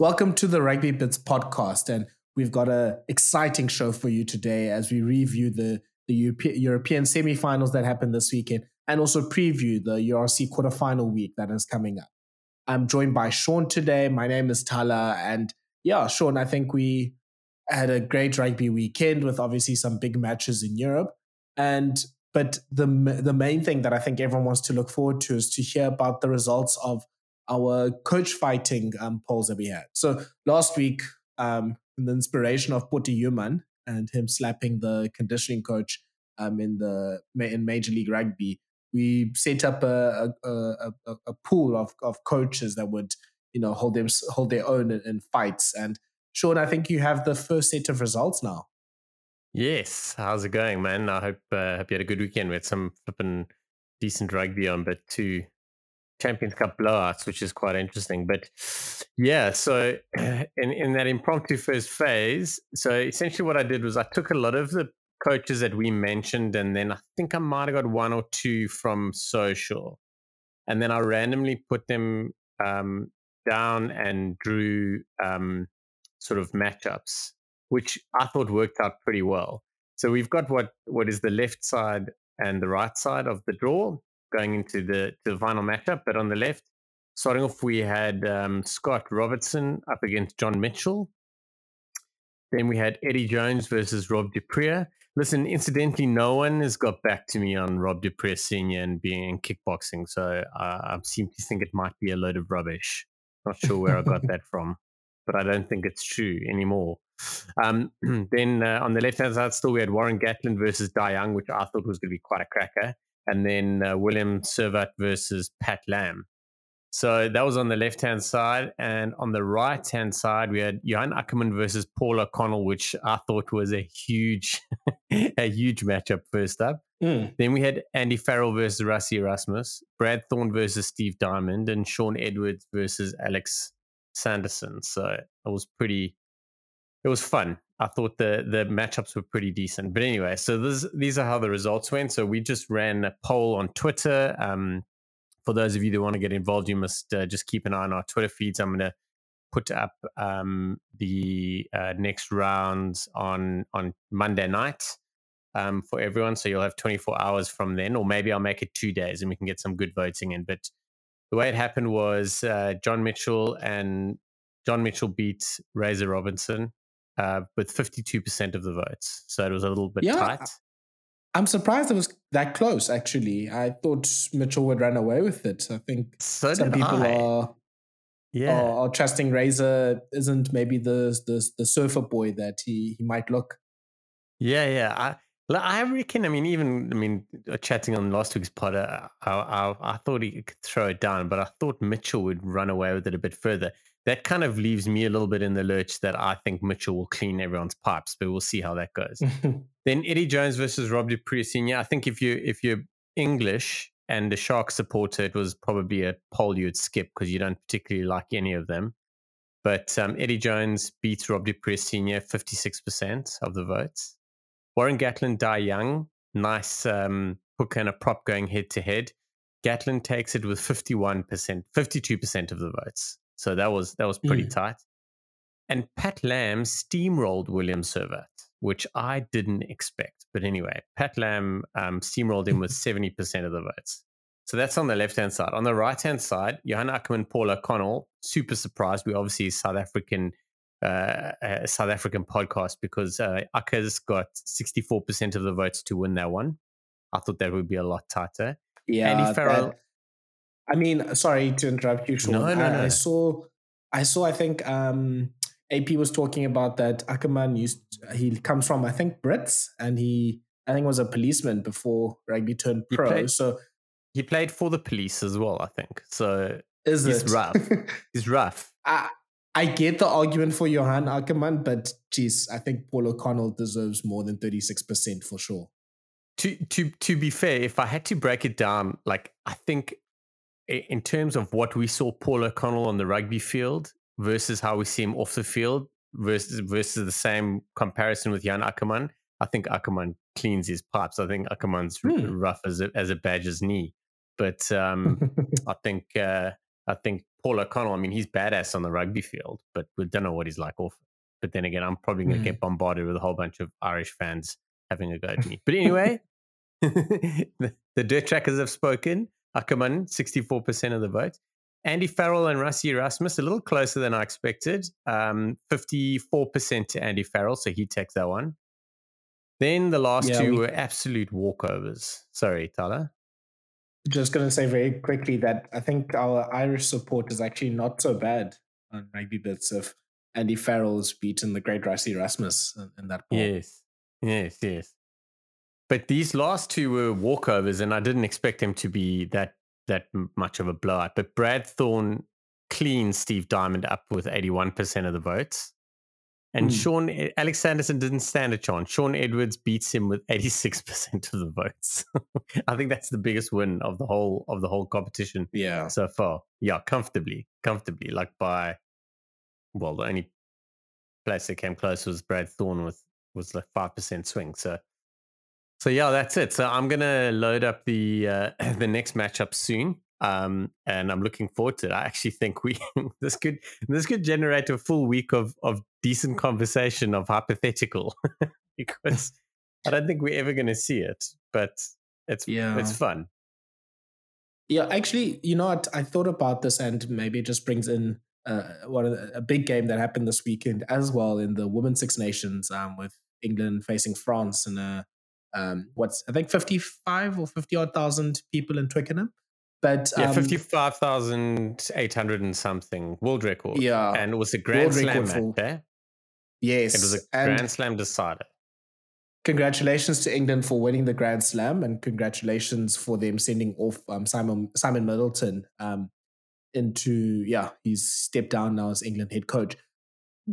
Welcome to the Rugby Bits podcast, and we've got an exciting show for you today as we review the European semi-finals that happened this weekend and also preview the URC quarterfinal week that is coming up. I'm joined by Sean today. My name is Tala, and yeah, Sean, I think we had a great rugby weekend with obviously some big matches in Europe, but the main thing that I think everyone wants to look forward to is to hear about the results of our coach fighting polls that we had. So last week, in the inspiration of Poti Yuman and him slapping the conditioning coach in Major League Rugby, we set up a pool of coaches that would hold their own in fights. And Sean, I think you have the first set of results now. Yes, how's it going, man? I hope you had a good weekend. We had some flipping decent rugby on, but two Champions Cup blowouts, which is quite interesting. But yeah, so in that impromptu first phase, so essentially what I did was I took a lot of the coaches that we mentioned, and then I think I might have got one or two from social, and then I randomly put them down and drew sort of matchups, which I thought worked out pretty well. So we've got what is the left side and the right side of the draw going into the final matchup. But on the left, starting off, we had Scott Robertson up against John Mitchell. Then we had Eddie Jones versus Rob Duprea. Listen, incidentally, no one has got back to me on Rob Duprea Senior and being in kickboxing, so I seem to think it might be a load of rubbish. Not sure where I got that from, but I don't think it's true anymore. Then on the left-hand side still, we had Warren Gatland versus Dai Young, which I thought was going to be quite a cracker. And then William Servat versus Pat Lam. So that was on the left-hand side. And on the right-hand side, we had Johan Ackerman versus Paul O'Connell, which I thought was a huge huge matchup first up. Then we had Andy Farrell versus Rassie Erasmus, Brad Thorn versus Steve Diamond, and Sean Edwards versus Alex Sanderson. So it was fun. I thought the matchups were pretty decent. But anyway, so these are how the results went. So we just ran a poll on Twitter. For those of you that want to get involved, you must just keep an eye on our Twitter feeds. I'm going to put up the next rounds on Monday night for everyone. So you'll have 24 hours from then, or maybe I'll make it 2 days and we can get some good voting in. But the way it happened was John Mitchell beat Razor Robinson with 52% of the votes. So it was a little bit tight. I'm surprised it was that close, actually. I thought Mitchell would run away with it. I think so some people are trusting Razor isn't maybe the surfer boy that he might look. Yeah. I reckon, chatting on last week's pod, I thought he could throw it down, but I thought Mitchell would run away with it a bit further. That kind of leaves me a little bit in the lurch that I think Mitchell will clean everyone's pipes, but we'll see how that goes. Then Eddie Jones versus Rob Duprea Senior. I think if you're English and a Shark supporter, it was probably a poll you would skip because you don't particularly like any of them. But Eddie Jones beats Rob Duprea Senior, 56% of the votes. Warren Gatland, Dai Young, nice hook and a prop going head to head. Gatland takes it with 52% of the votes. So that was pretty tight. And Pat Lam steamrolled William Servat, which I didn't expect. But anyway, Pat Lam steamrolled him with 70% of the votes. So that's on the left-hand side. On the right-hand side, Johan Ackerman, Paul O'Connell, super surprised. We obviously a South African podcast because Acker's got 64% of the votes to win that one. I thought that would be a lot tighter. Yeah, Andy Farrell... sorry to interrupt you, Sean. No. I saw. I think AP was talking about that Ackerman he comes from, I think, Brits, and I think was a policeman before rugby turned pro. He played for the police as well, I think. So rough. He's rough. I get the argument for Johan Ackerman, but geez, I think Paul O'Connell deserves more than 36% for sure. To be fair, if I had to break it down, I think. In terms of what we saw Paul O'Connell on the rugby field versus how we see him off the field versus the same comparison with Jan Ackerman, I think Ackerman cleans his pipes. I think Ackerman's rough as a badger's knee, but I think Paul O'Connell, I mean, he's badass on the rugby field, but we don't know what he's like off. But then again, I'm probably going to get bombarded with a whole bunch of Irish fans having a go at me. But anyway, the dirt trackers have spoken. Ackerman, 64% of the vote. Andy Farrell and Rassie Erasmus, a little closer than I expected. 54% to Andy Farrell, so he takes that one. Then the last two were absolute walkovers. Sorry, Tyler. Just going to say very quickly that I think our Irish support is actually not so bad on Rugby Bits if Andy Farrell's beaten the great Rassie Erasmus in that poll. Yes. But these last two were walkovers, and I didn't expect them to be that much of a blowout. But Brad Thorn cleaned Steve Diamond up with 81% of the votes. And Sean Alex Sanderson didn't stand a chance. Sean Edwards beats him with 86% of the votes. I think that's the biggest win of the whole competition so far. Yeah, comfortably. Like by, well, the only place that came close was Brad Thorn was like 5% swing. So yeah, that's it. So I'm gonna load up the next matchup soon. And I'm looking forward to it. I actually think this could generate a full week of decent conversation of hypothetical because I don't think we're ever going to see it, but it's fun. Yeah, actually, you know what? I thought about this, and maybe it just brings in a big game that happened this weekend as well in the Women's Six Nations with England facing France and I think 55 or 50 odd thousand people in Twickenham. But 55,800 and something world record. Yeah, and it was a Grand Slam match there. Yes, it was a Grand Slam decider. Congratulations to England for winning the Grand Slam, and congratulations for them sending off Simon Middleton he's stepped down now as England head coach.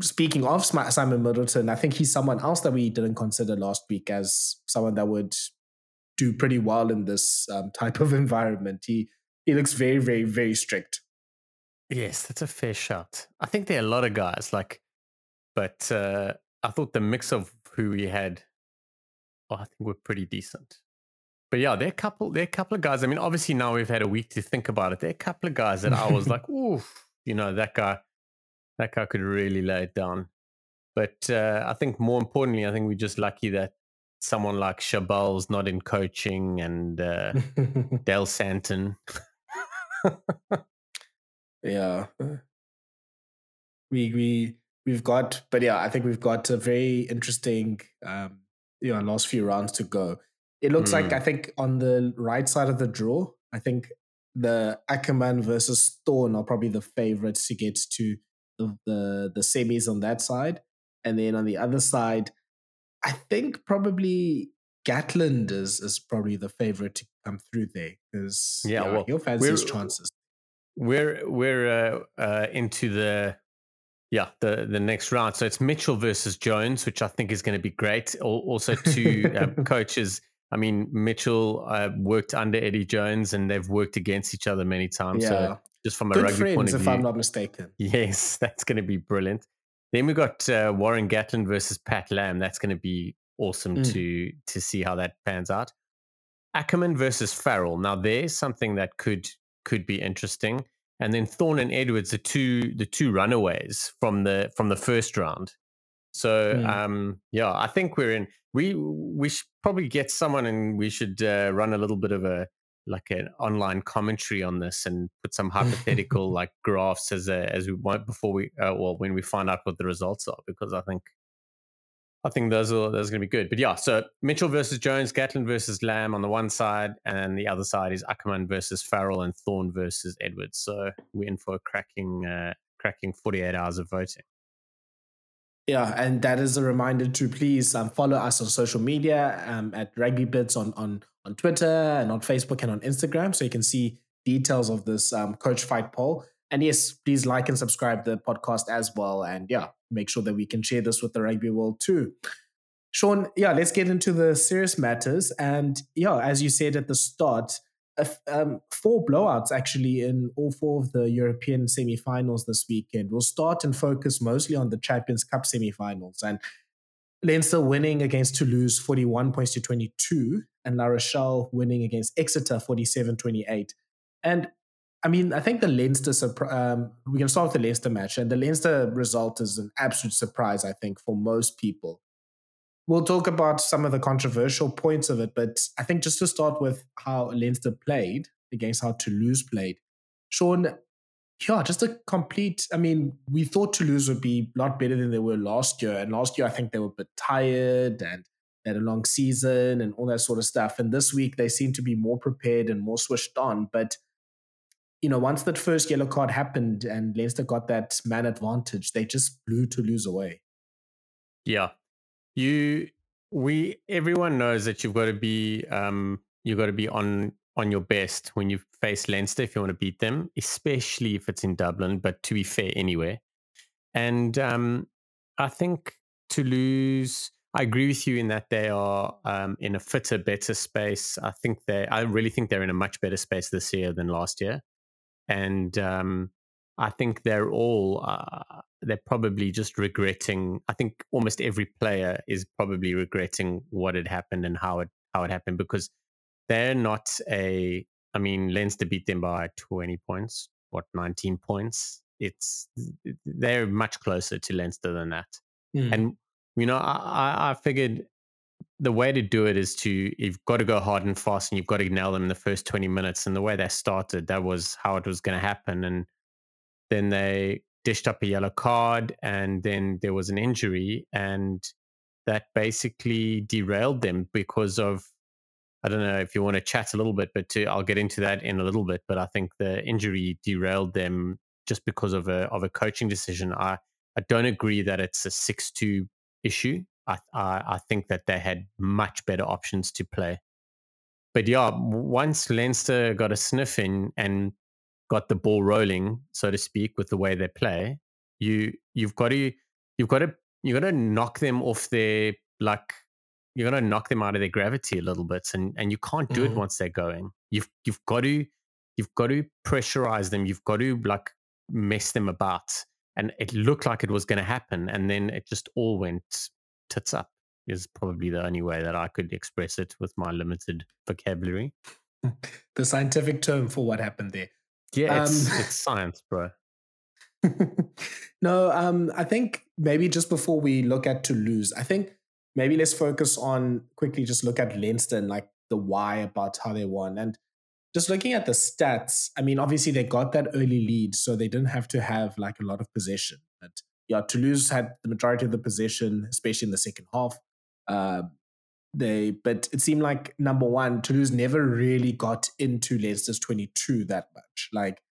Speaking of Simon Middleton, I think he's someone else that we didn't consider last week as someone that would do pretty well in this type of environment. He looks very, very, very strict. Yes, that's a fair shout. I think there are a lot of guys but I thought the mix of who we had, I think, were pretty decent. But yeah, there are a couple of guys. I mean, obviously now we've had a week to think about it. There are a couple of guys that I was like, ooh, you know, that guy could really lay it down. But I think more importantly, I think we're just lucky that someone like Shabal's not in coaching and Dale Santon. Yeah. I think we've got a very interesting last few rounds to go. It looks like, I think on the right side of the draw, I think the Ackerman versus Thorn are probably the favorites to get to the semis on that side. And then on the other side, I think probably Gatland is probably the favorite to come through there because your fans have chances. We're into the next round, so it's Mitchell versus Jones, which I think is going to be great. Also, two coaches. I mean, Mitchell worked under Eddie Jones, and they've worked against each other many times. Yeah. So just from a rugby point of view, if I'm not mistaken. Yes, that's going to be brilliant. Then we've got Warren Gatland versus Pat Lam. That's going to be awesome to see how that pans out. Ackerman versus Farrell. Now, there's something that could be interesting. And then Thorn and Edwards, the two runaways from the first round. So, I think we're in. We should probably get someone, and we should run a little bit of an online commentary on this and put some hypothetical graphs as we want before we when we find out what the results are, because I think those are going to be good. But yeah, so Mitchell versus Jones, Gatland versus Lamb on the one side, and the other side is Ackerman versus Farrell and Thorn versus Edwards. So we're in for a cracking 48 hours of voting. Yeah, and that is a reminder to please follow us on social media at RugbyBits on Twitter and on Facebook and on Instagram, so you can see details of this coach fight poll. And yes, please like and subscribe the podcast as well. And yeah, make sure that we can share this with the rugby world too. Sean, let's get into the serious matters. And yeah, as you said at the start, 4 blowouts actually in all 4 of the European semi-finals this weekend. We'll start and focus mostly on the Champions Cup semi-finals, and Leinster winning against Toulouse 41 points to 22, and La Rochelle winning against Exeter 47-28. And I mean, I think the Leinster, we can start with the Leinster match, and the Leinster result is an absolute surprise, I think, for most people. We'll talk about some of the controversial points of it, but I think just to start with how Leinster played against how Toulouse played. Sean, yeah, just a complete, I mean, we thought Toulouse would be a lot better than they were last year. And last year, I think they were a bit tired and they had a long season and all that sort of stuff. And this week, they seem to be more prepared and more switched on. But, you know, once that first yellow card happened and Leinster got that man advantage, they just blew Toulouse away. Yeah. Everyone knows that you've got to be on your best when you face Leinster if you want to beat them, especially if it's in Dublin, but to be fair, anywhere. And I think Toulouse, I agree with you in that they are in a fitter, better space. I really think they're in a much better space this year than last year. And I think they're probably just regretting. I think almost every player is probably regretting what had happened and how it happened, because they're not a, I mean, Leinster beat them by 20 points, 19 points. They're much closer to Leinster than that. Mm. And, you know, I figured the way to do it is you've got to go hard and fast, and you've got to nail them in the first 20 minutes. And the way they started, that was how it was going to happen. And then they dished up a yellow card, and then there was an injury, and that basically derailed them because of, I don't know if you want to chat a little bit, but I'll get into that in a little bit. But I think the injury derailed them just because of a coaching decision. I don't agree that it's a 6-2 issue. I think that they had much better options to play. But yeah, once Leinster got a sniff in and got the ball rolling, so to speak, with the way they play, you've got to knock them off their, like, you're going to knock them out of their gravity a little bit, and you can't do it once they're going. You've got to pressurize them. You've got to, like, mess them about. And it looked like it was going to happen, and then it just all went tits up is probably the only way that I could express it with my limited vocabulary. The scientific term for what happened there. Yeah, it's science, bro. No, I think maybe just before we look at Toulouse, I think maybe let's focus on quickly just look at Leinster and, like, the why about how they won. And just looking at the stats, I mean, obviously they got that early lead, so they didn't have to have, like, a lot of possession. But yeah, Toulouse had the majority of the possession, especially in the second half. But it seemed like, number one, Toulouse never really got into Leinster's 22 that much. Like,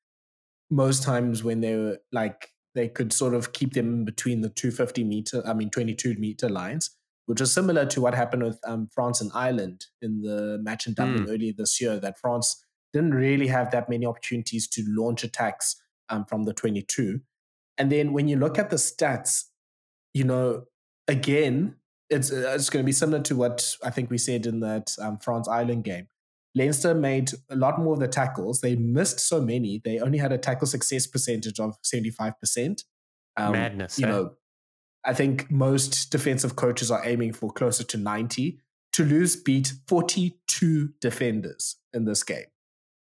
most times when they were, like, they could sort of keep them between the 22 meter lines, which is similar to what happened with France and Ireland in the match in Dublin earlier this year, that France didn't really have that many opportunities to launch attacks from the 22. And then when you look at the stats, you know, again, it's going to be similar to what I think we said in that France-Ireland game. Leinster made a lot more of the tackles. They missed so many. They only had a tackle success percentage of 75%. Madness, you know. I think most defensive coaches are aiming for closer to 90. Toulouse beat 42 defenders in this game.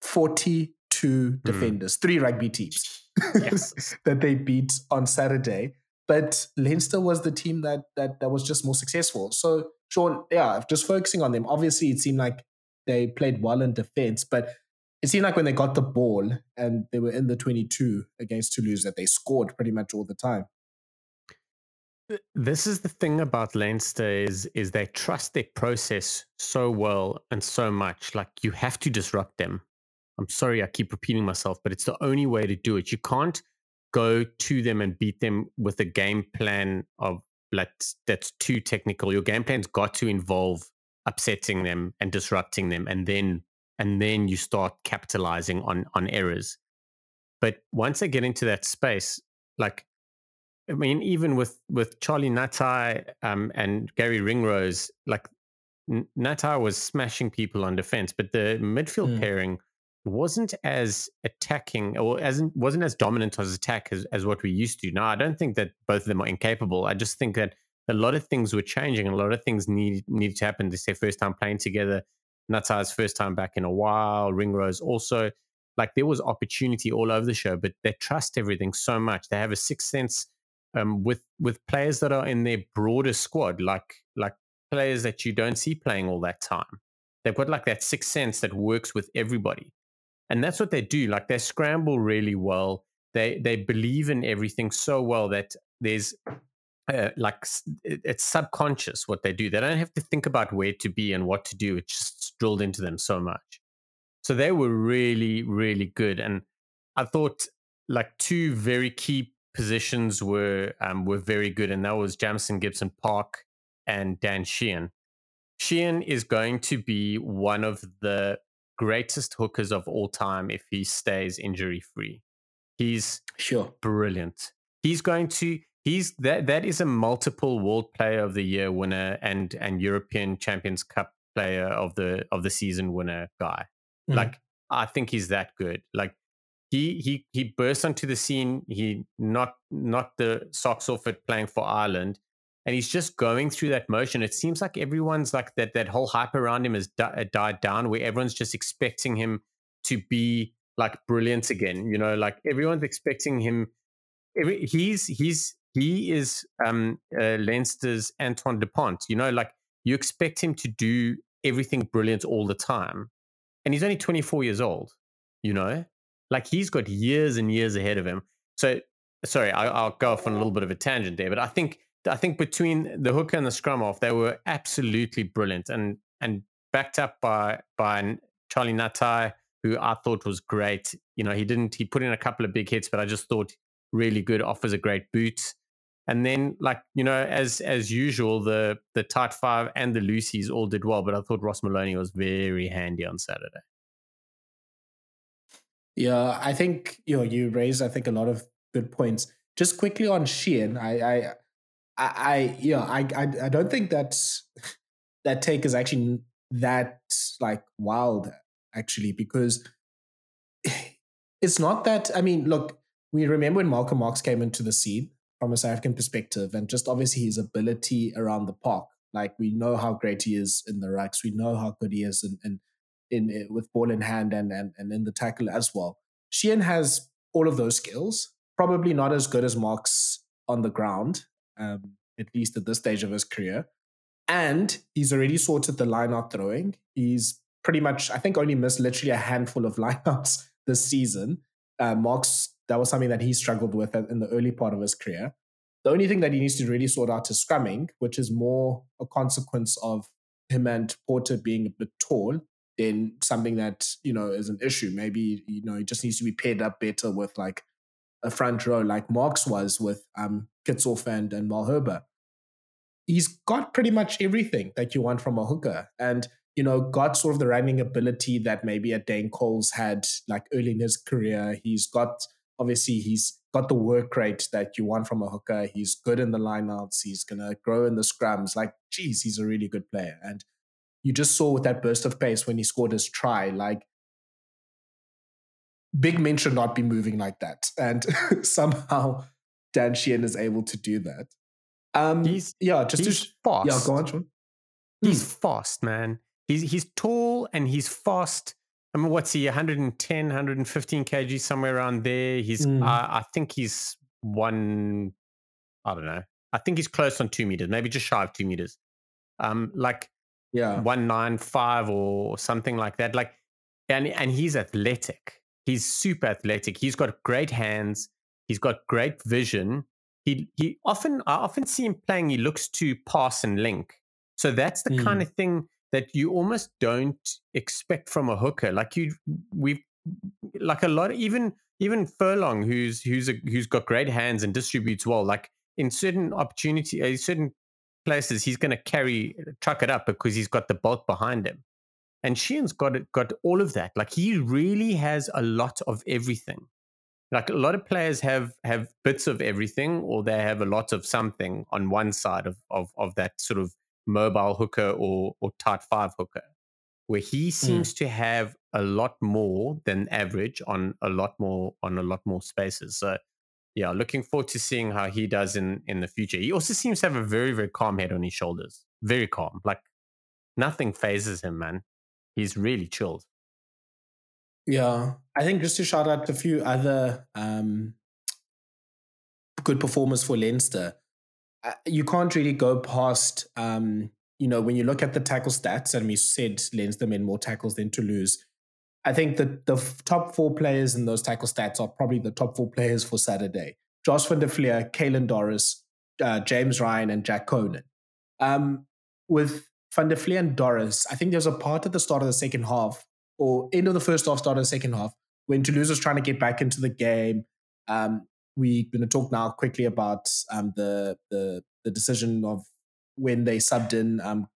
42 defenders, 3 rugby teams yes. that they beat on Saturday. But Leinster was the team that was just more successful. So, Sean, yeah, just focusing on them, obviously it seemed like they played well in defense, but it seemed like when they got the ball and they were in the 22 against Toulouse that they scored pretty much all the time. This is the thing about Leinster is they trust their process so well and so much. Like, you have to disrupt them. I'm sorry, I keep repeating myself, but it's the only way to do it. You can't go to them and beat them with a game plan of, like, that's too technical. Your game plan's got to involve upsetting them and disrupting them, and then you start capitalizing on errors. But once they get into that space, like, I mean, even with Charlie Natai and Gary Ringrose, like, Natai was smashing people on defense, but the midfield pairing wasn't as attacking or wasn't as dominant as attack as what we used to. Now, I don't think that both of them are incapable. I just think that a lot of things were changing. A lot of things needed to happen. This is their first time playing together. Natai's first time back in a while. Ringrose also. Like, there was opportunity all over the show, but they trust everything so much. They have a sixth sense with players that are in their broader squad, like players that you don't see playing all that time. They've got like that sixth sense that works with everybody. And that's what they do. Like, they scramble really well. They believe in everything so well that there's it's subconscious what they do. They don't have to think about where to be and what to do. It's just drilled into them so much. So they were really, really good. And I thought like two very key positions were very good. And that was Jamison Gibson-Park and Dan Sheehan. Sheehan is going to be one of the greatest hookers of all time if he stays injury-free. He's sure brilliant. He's going to... He's that is a multiple World Player of the Year winner and European Champions Cup player of the season winner guy. Mm-hmm. Like, I think he's that good. Like, he bursts onto the scene. He not the socks off it playing for Ireland, and he's just going through that motion. It seems like everyone's like that whole hype around him has died down, where everyone's just expecting him to be like brilliant again. You know, like everyone's expecting him. He is Leinster's Antoine Dupont. You know, like you expect him to do everything brilliant all the time. And he's only 24 years old, you know, like he's got years and years ahead of him. So, sorry, I'll go off on a little bit of a tangent there, but I think between the hooker and the scrum off, they were absolutely brilliant and backed up by Charlie Natai, who I thought was great. You know, he put in a couple of big hits, but I just thought really good, offers a great boot. And then, like, you know, as usual, the tight five and the loosies all did well, but I thought Ross Maloney was very handy on Saturday. Yeah, I think, you know, you raised, I think, a lot of good points. Just quickly on Sheehan, I don't think that take is actually that, like, wild, actually, because it's not that, I mean, look, we remember when Malcolm Marx came into the scene from a South African perspective, and just obviously his ability around the park. Like, we know how great he is in the rucks. We know how good he is in with ball in hand and in the tackle as well. Sheehan has all of those skills, probably not as good as Marx on the ground, at least at this stage of his career. And he's already sorted the line out throwing. He's pretty much, I think, only missed literally a handful of lineouts this season. Marx, that was something that he struggled with in the early part of his career. The only thing that he needs to really sort out is scrumming, which is more a consequence of him and Porter being a bit tall than something that, you know, is an issue. Maybe, you know, he just needs to be paired up better with like a front row, like Marx was with Kitsoff and Malherbe. He's got pretty much everything that you want from a hooker, and, you know, got sort of the running ability that maybe a Dane Coles had like early in his career. Obviously, he's got the work rate that you want from a hooker. He's good in the lineouts. He's going to grow in the scrums. Like, geez, he's a really good player. And you just saw with that burst of pace when he scored his try, like, big men should not be moving like that. And somehow Dan Sheehan is able to do that. He's fast. Yeah, go on, Sean. He's fast, man. He's tall and he's fast. I mean, what's he, 110, 115 kg, somewhere around there. He's, I think he's one, I don't know. I think he's close on 2 meters, maybe just shy of 2 meters. 195 or something like that. Like, and he's athletic. He's super athletic. He's got great hands. He's got great vision. I often see him playing. He looks to pass and link. So that's the kind of thing that you almost don't expect from a hooker. Like, a lot of, even Furlong, who's got great hands and distributes well. Like, in certain certain places, he's going to truck it up because he's got the bulk behind him. And Sheehan's got all of that. Like, he really has a lot of everything. Like, a lot of players have bits of everything, or they have a lot of something on one side of that sort of mobile hooker or tight five hooker, where he seems to have a lot more than average on a lot more spaces. So yeah, looking forward to seeing how he does in the future. He also seems to have a very, very calm head on his shoulders. Very calm. Like, nothing phases him, man. He's really chilled. Yeah. I think just to shout out a few other good performers for Leinster, you can't really go past, you know, when you look at the tackle stats, and we said Leinster made more tackles than Toulouse. I think that the top four players in those tackle stats are probably the top four players for Saturday. Josh van der Flier, Caelan Doris, James Ryan, and Jack Conan. With van der Flier and Doris, I think there's a part at the start of the second half, or end of the first half, start of the second half, when Toulouse was trying to get back into the game. We're going to talk now quickly about the decision of when they subbed in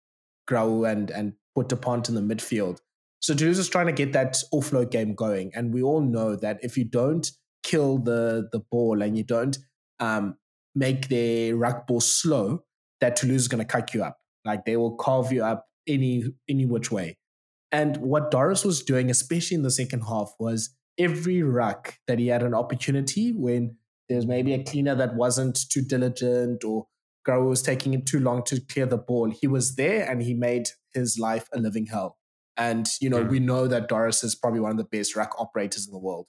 Grau and put Dupont in the midfield. So Toulouse is trying to get that offload game going. And we all know that if you don't kill the ball and you don't make their ruck ball slow, that Toulouse is going to cut you up. Like, they will carve you up any which way. And what Doris was doing, especially in the second half, was every ruck that he had an opportunity, when there's maybe a cleaner that wasn't too diligent or Grau was taking it too long to clear the ball, he was there and he made his life a living hell. And, you know, we know that Doris is probably one of the best ruck operators in the world.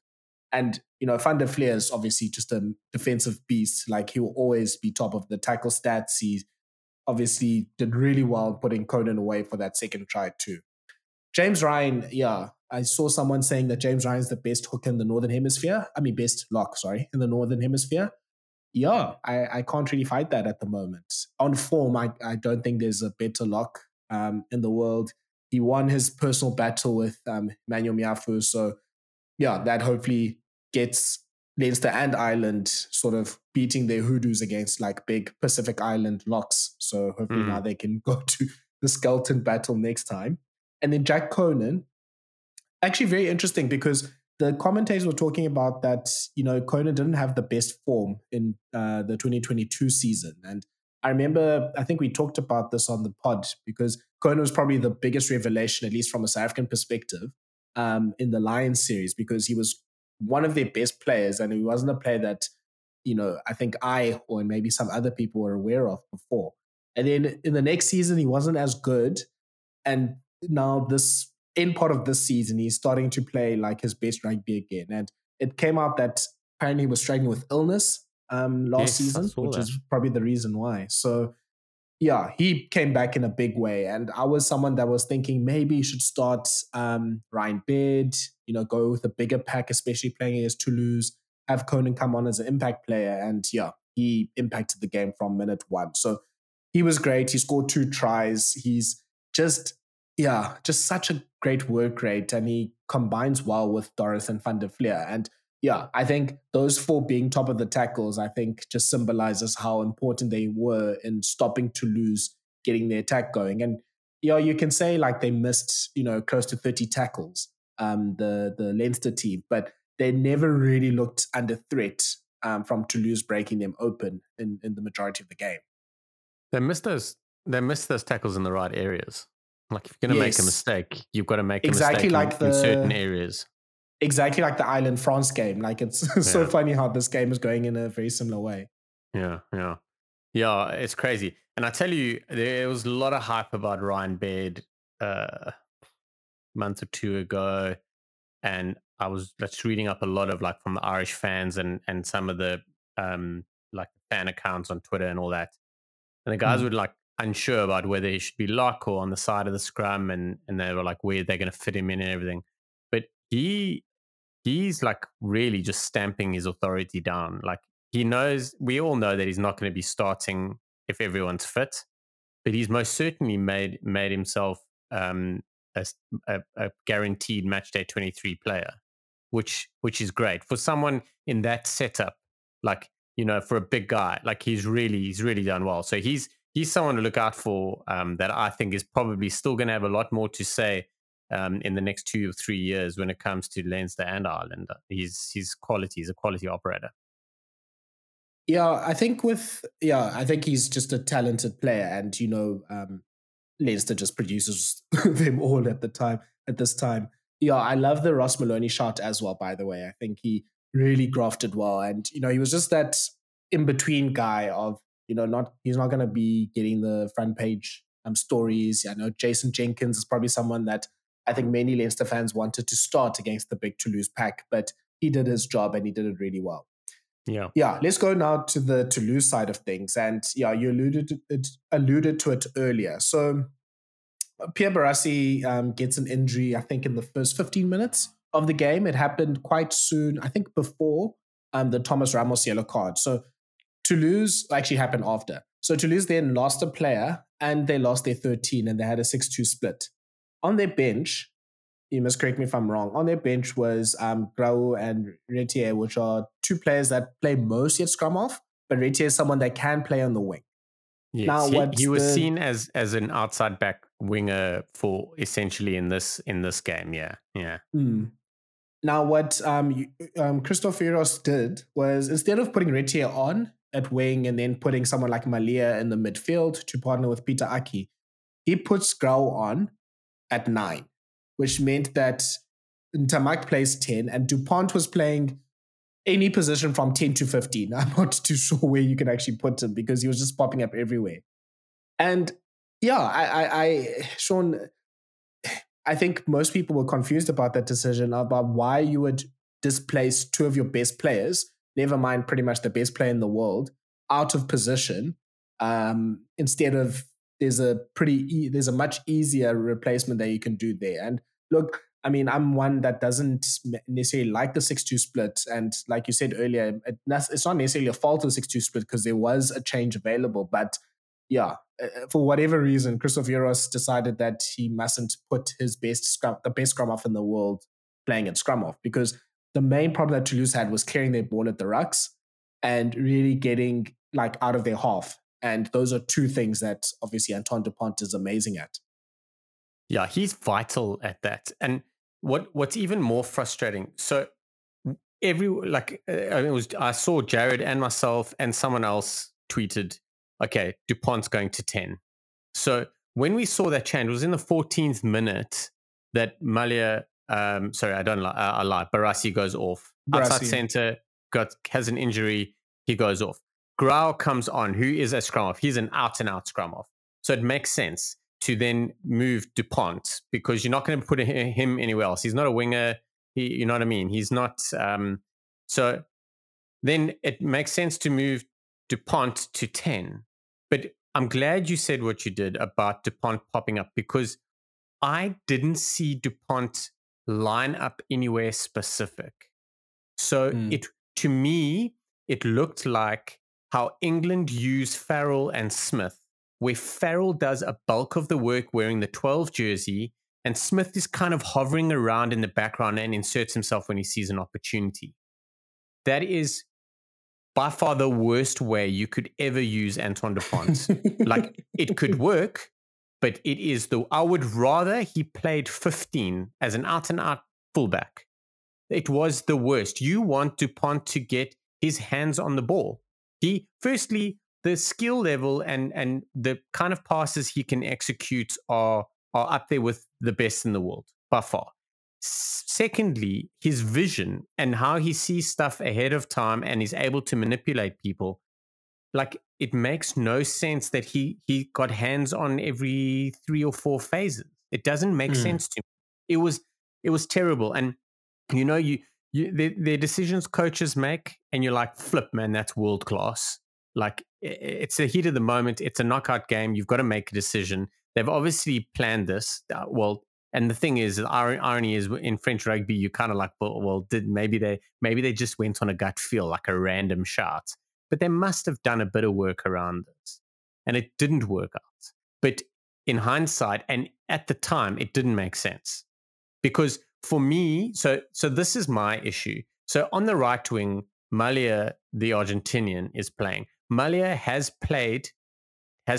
And, you know, van der Flier is obviously just a defensive beast. Like, he will always be top of the tackle stats. He obviously did really well putting Conan away for that second try too. James Ryan, yeah, I saw someone saying that James Ryan's the best hooker in the Northern Hemisphere. I mean, best lock, sorry, in the Northern Hemisphere. Yeah, I can't really fight that at the moment. On form, I don't think there's a better lock in the world. He won his personal battle with Manuel Miafu. So, yeah, that hopefully gets Leinster and Ireland sort of beating their hoodoos against, like, big Pacific Island locks. So hopefully now they can go to the skeleton battle next time. And then Jack Conan, actually very interesting, because the commentators were talking about that, you know, Conan didn't have the best form in the 2022 season. And I remember, I think we talked about this on the pod, because Conan was probably the biggest revelation, at least from a South African perspective, in the Lions series, because he was one of their best players and he wasn't a player that, you know, I think I or maybe some other people were aware of before. And then in the next season, he wasn't as good. And now this end part of this season, he's starting to play like his best rugby again. And it came out that apparently he was struggling with illness last season, which is probably the reason why. So yeah, he came back in a big way. And I was someone that was thinking maybe you should start Ryan Baird, you know, go with a bigger pack, especially playing against Toulouse, have Conan come on as an impact player. And yeah, he impacted the game from minute one. So he was great. He scored 2 tries. He's just such a great work rate, and he combines well with Doris and van der Flier. And yeah, I think those four being top of the tackles, I think just symbolizes how important they were in stopping Toulouse getting their attack going. And yeah, you can say like they missed, you know, close to 30 tackles, the Leinster team, but they never really looked under threat from Toulouse breaking them open in the majority of the game. They missed those tackles in the right areas. Like, if you're going to make a mistake, you've got to make a mistake in certain areas. Exactly like the Ireland-France game. Like, it's so funny how this game is going in a very similar way. Yeah, it's crazy. And I tell you, there was a lot of hype about Ryan Baird a month or two ago. And I was just reading up a lot of, like, from the Irish fans and some of the, like, fan accounts on Twitter and all that. And the guys would, like, unsure about whether he should be lock or on the side of the scrum, and they were like, where they're going to fit him in and everything. But he's like really just stamping his authority down. Like, he knows, we all know that he's not going to be starting if everyone's fit, but he's most certainly made himself a guaranteed match day 23 player, which is great for someone in that setup. Like, you know, for a big guy, like, he's really done well. So he's someone to look out for that I think is probably still going to have a lot more to say in the next 2 or 3 years when it comes to Leinster and Ireland. He's a quality operator. Yeah, I think he's just a talented player, and, you know, Leinster just produces them all at this time. Yeah, I love the Ross Maloney shot as well, by the way. I think he really grafted well, and, you know, he was just that in-between guy of, you know, he's not going to be getting the front page stories. I know Jason Jenkins is probably someone that I think many Leinster fans wanted to start against the big Toulouse pack, but he did his job and he did it really well. Yeah. Let's go now to the Toulouse side of things. And yeah, you alluded to it earlier. So Pierre Barassi gets an injury, I think, in the first 15 minutes of the game. It happened quite soon, I think before the Thomas Ramos yellow card. So Toulouse actually happened after. So Toulouse then lost a player and they lost their 13 and they had a 6-2 split. On their bench, you must correct me if I'm wrong, on their bench was Grau and Retier, which are two players that play mostly at scrum off, but Retier is someone that can play on the wing. Yes, now, he was seen as an outside back winger for essentially in this game, yeah. Mm. Now, what Christoph Eros did was, instead of putting Retier on at wing and then putting someone like Malia in the midfield to partner with Peter Aki, he puts Grau on at 9, which meant that Ntamak plays 10 and Dupont was playing any position from 10 to 15. I'm not too sure where you can actually put him because he was just popping up everywhere. And yeah, Sean, I think most people were confused about that decision, about why you would displace two of your best players, never mind pretty much the best player in the world, out of position, instead of there's a much easier replacement that you can do there. And look, I mean, I'm one that doesn't necessarily like the 6-2 split. And like you said earlier, it's not necessarily a fault of the 6-2 split because there was a change available. But yeah, for whatever reason, Christoph Eros decided that he mustn't put the best scrum off in the world playing at scrum off, because the main problem that Toulouse had was clearing their ball at the rucks and really getting like out of their half. And those are two things that obviously Antoine Dupont is amazing at. Yeah, he's vital at that. And what's even more frustrating, so I saw Jared and myself and someone else tweeted, okay, Dupont's going to 10. So when we saw that change, it was in the 14th minute that Malia, Barassi goes off. Barassi. Outside center has an injury, he goes off. Grau comes on, who is a scrum off. He's an out-and-out scrum off. So it makes sense to then move Dupont because you're not going to put him anywhere else. He's not a winger. You know what I mean? He's not. So then it makes sense to move Dupont to 10. But I'm glad you said what you did about Dupont popping up, because I didn't see Dupont line up anywhere specific. So to me, it looked like how England use Farrell and Smith, where Farrell does a bulk of the work wearing the 12 jersey, and Smith is kind of hovering around in the background and inserts himself when he sees an opportunity. That is by far the worst way you could ever use Antoine Dupont. Like, it could work, but it is I would rather he played 15 as an out-and-out fullback. It was the worst. You want Dupont to get his hands on the ball. Firstly, the skill level and the kind of passes he can execute are up there with the best in the world, by far. Secondly, his vision and how he sees stuff ahead of time and is able to manipulate people. Like, it makes no sense that he got hands on every 3 or 4 phases. It doesn't make sense to me. It was terrible. And, you know, their decisions coaches make, and you're like, flip, man, that's world class. Like, it's the heat of the moment. It's a knockout game. You've got to make a decision. They've obviously planned this. Well, and the thing is, the irony is, in French rugby, you kind of like, maybe they just went on a gut feel, like a random shout. But they must have done a bit of work around this. And it didn't work out. But in hindsight, and at the time, it didn't make sense. Because for me, so this is my issue. So on the right wing, Malia, the Argentinian, is playing. Malia has played 10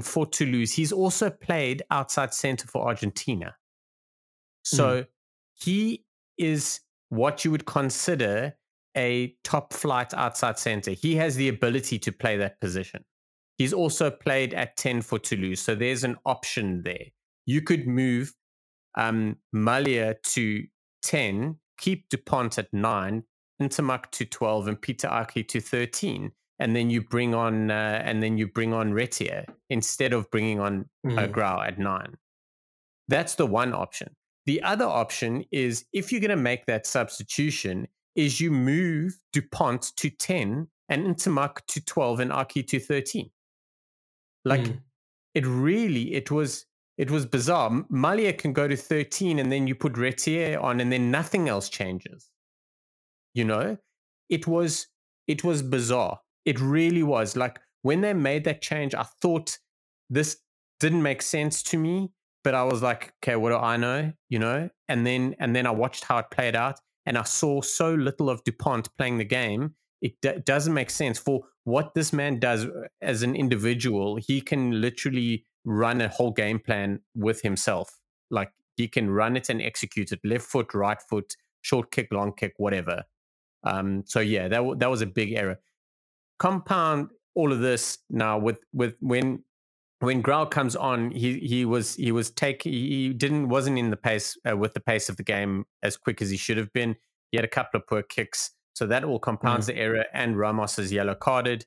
for Toulouse. He's also played outside centre for Argentina. So he is what you would consider a top flight outside centre. He has the ability to play that position. He's also played at 10 for Toulouse. So there's an option there. You could move Malia to 10, keep Dupont at 9, Ntamak to 12, and Peter Aki to 13, and then you bring on Retier instead of bringing on Grau at 9. That's the one option. The other option is, if you're going to make that substitution, is you move Dupont to 10 and Intermac to 12 and Aki to 13. It was bizarre. Malia can go to 13 and then you put Retier on and then nothing else changes. You know, it was bizarre. It really was. Like, when they made that change, I thought this didn't make sense to me, but I was like, okay, what do I know? You know? And then I watched how it played out, and I saw so little of Dupont playing the game. It doesn't make sense for what this man does as an individual. He can literally run a whole game plan with himself. Like, he can run it and execute it. Left foot, right foot, short kick, long kick, whatever. So yeah, that was a big error. Compound all of this now with when Grau comes on, he wasn't in the pace with the pace of the game as quick as he should have been. He had a couple of poor kicks, so that all compounds the error. And Ramos is yellow carded.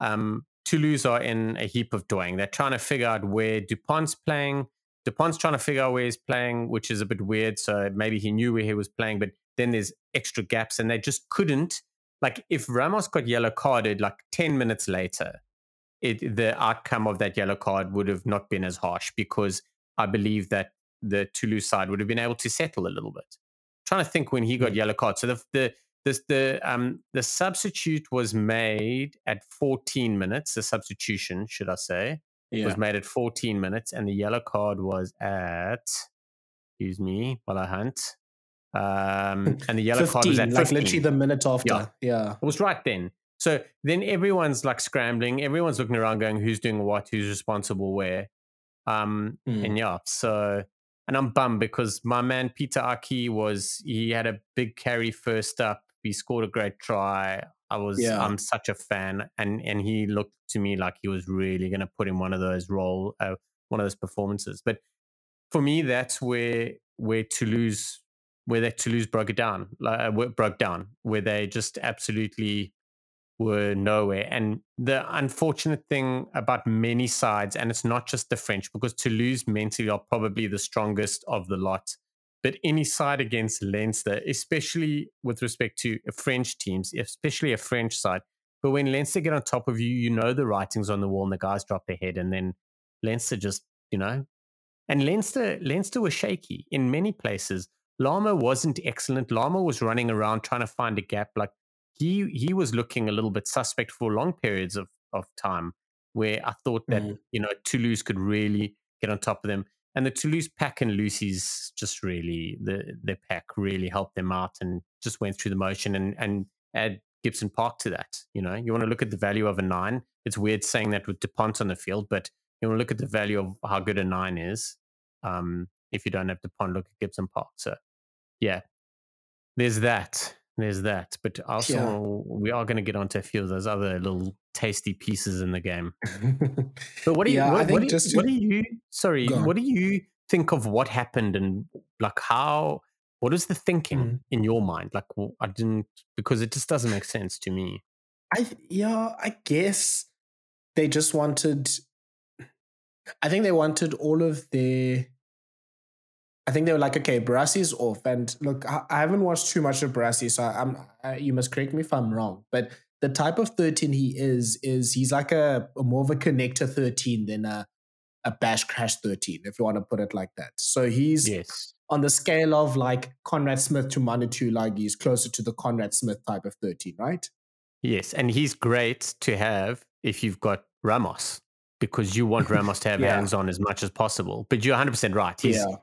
Toulouse are in a heap of doing. They're trying to figure out where Dupont's playing. Dupont's trying to figure out where he's playing, which is a bit weird. So maybe he knew where he was playing, but then there's extra gaps, and they just couldn't. Like, if Ramos got yellow carded like 10 minutes later, the outcome of that yellow card would have not been as harsh, because I believe that the Toulouse side would have been able to settle a little bit. I'm trying to think when he got yellow card. So the substitute was made at 14 minutes. The substitution, should I say, was made at 14 minutes, and the yellow card was at, excuse me while I hunt, and the yellow 15, card was at 15. Like, literally the minute after. Yeah. It was right then. So then everyone's like scrambling. Everyone's looking around going, who's doing what? Who's responsible where? And yeah, so... And I'm bummed because my man Peter Aki had a big carry first up. He scored a great try. I'm such a fan, and he looked to me like he was really going to put in one of those performances. But for me, that's where Toulouse broke down, where they just absolutely were nowhere. And the unfortunate thing about many sides, and it's not just the French, because Toulouse mentally are probably the strongest of the lot, but any side against Leinster, especially with respect to French teams, especially a French side, but when Leinster get on top of you, you know the writing's on the wall and the guys drop their head, and then Leinster just, you know. And Leinster were shaky in many places. Lama wasn't excellent. Lama was running around trying to find a gap. Like, he was looking a little bit suspect for long periods of time, where I thought that, you know, Toulouse could really get on top of them. And the Toulouse pack and Lucy's just really, the pack really helped them out and just went through the motion, and add Gibson Park to that. You know, you want to look at the value of a 9. It's weird saying that with Dupont on the field, but you want to look at the value of how good a 9 is. If you don't have Dupont, look at Gibson Park. So yeah, there's that. But also, we are going to get onto a few of those other little tasty pieces in the game. But what do you think of what happened, and like what is the thinking in your mind? Like, because it just doesn't make sense to me. I guess they just wanted, I think they were like, okay, Barassi's off. And look, I haven't watched too much of Barassi, so you must correct me if I'm wrong. But the type of 13 he is he's like a more of a connector 13 than a bash crash 13, if you want to put it like that. So he's on the scale of like Conrad Smith to Manu Tuilagi. He's closer to the Conrad Smith type of 13, right? Yes, and he's great to have if you've got Ramos, because you want Ramos to have hands on as much as possible. But you're 100% right.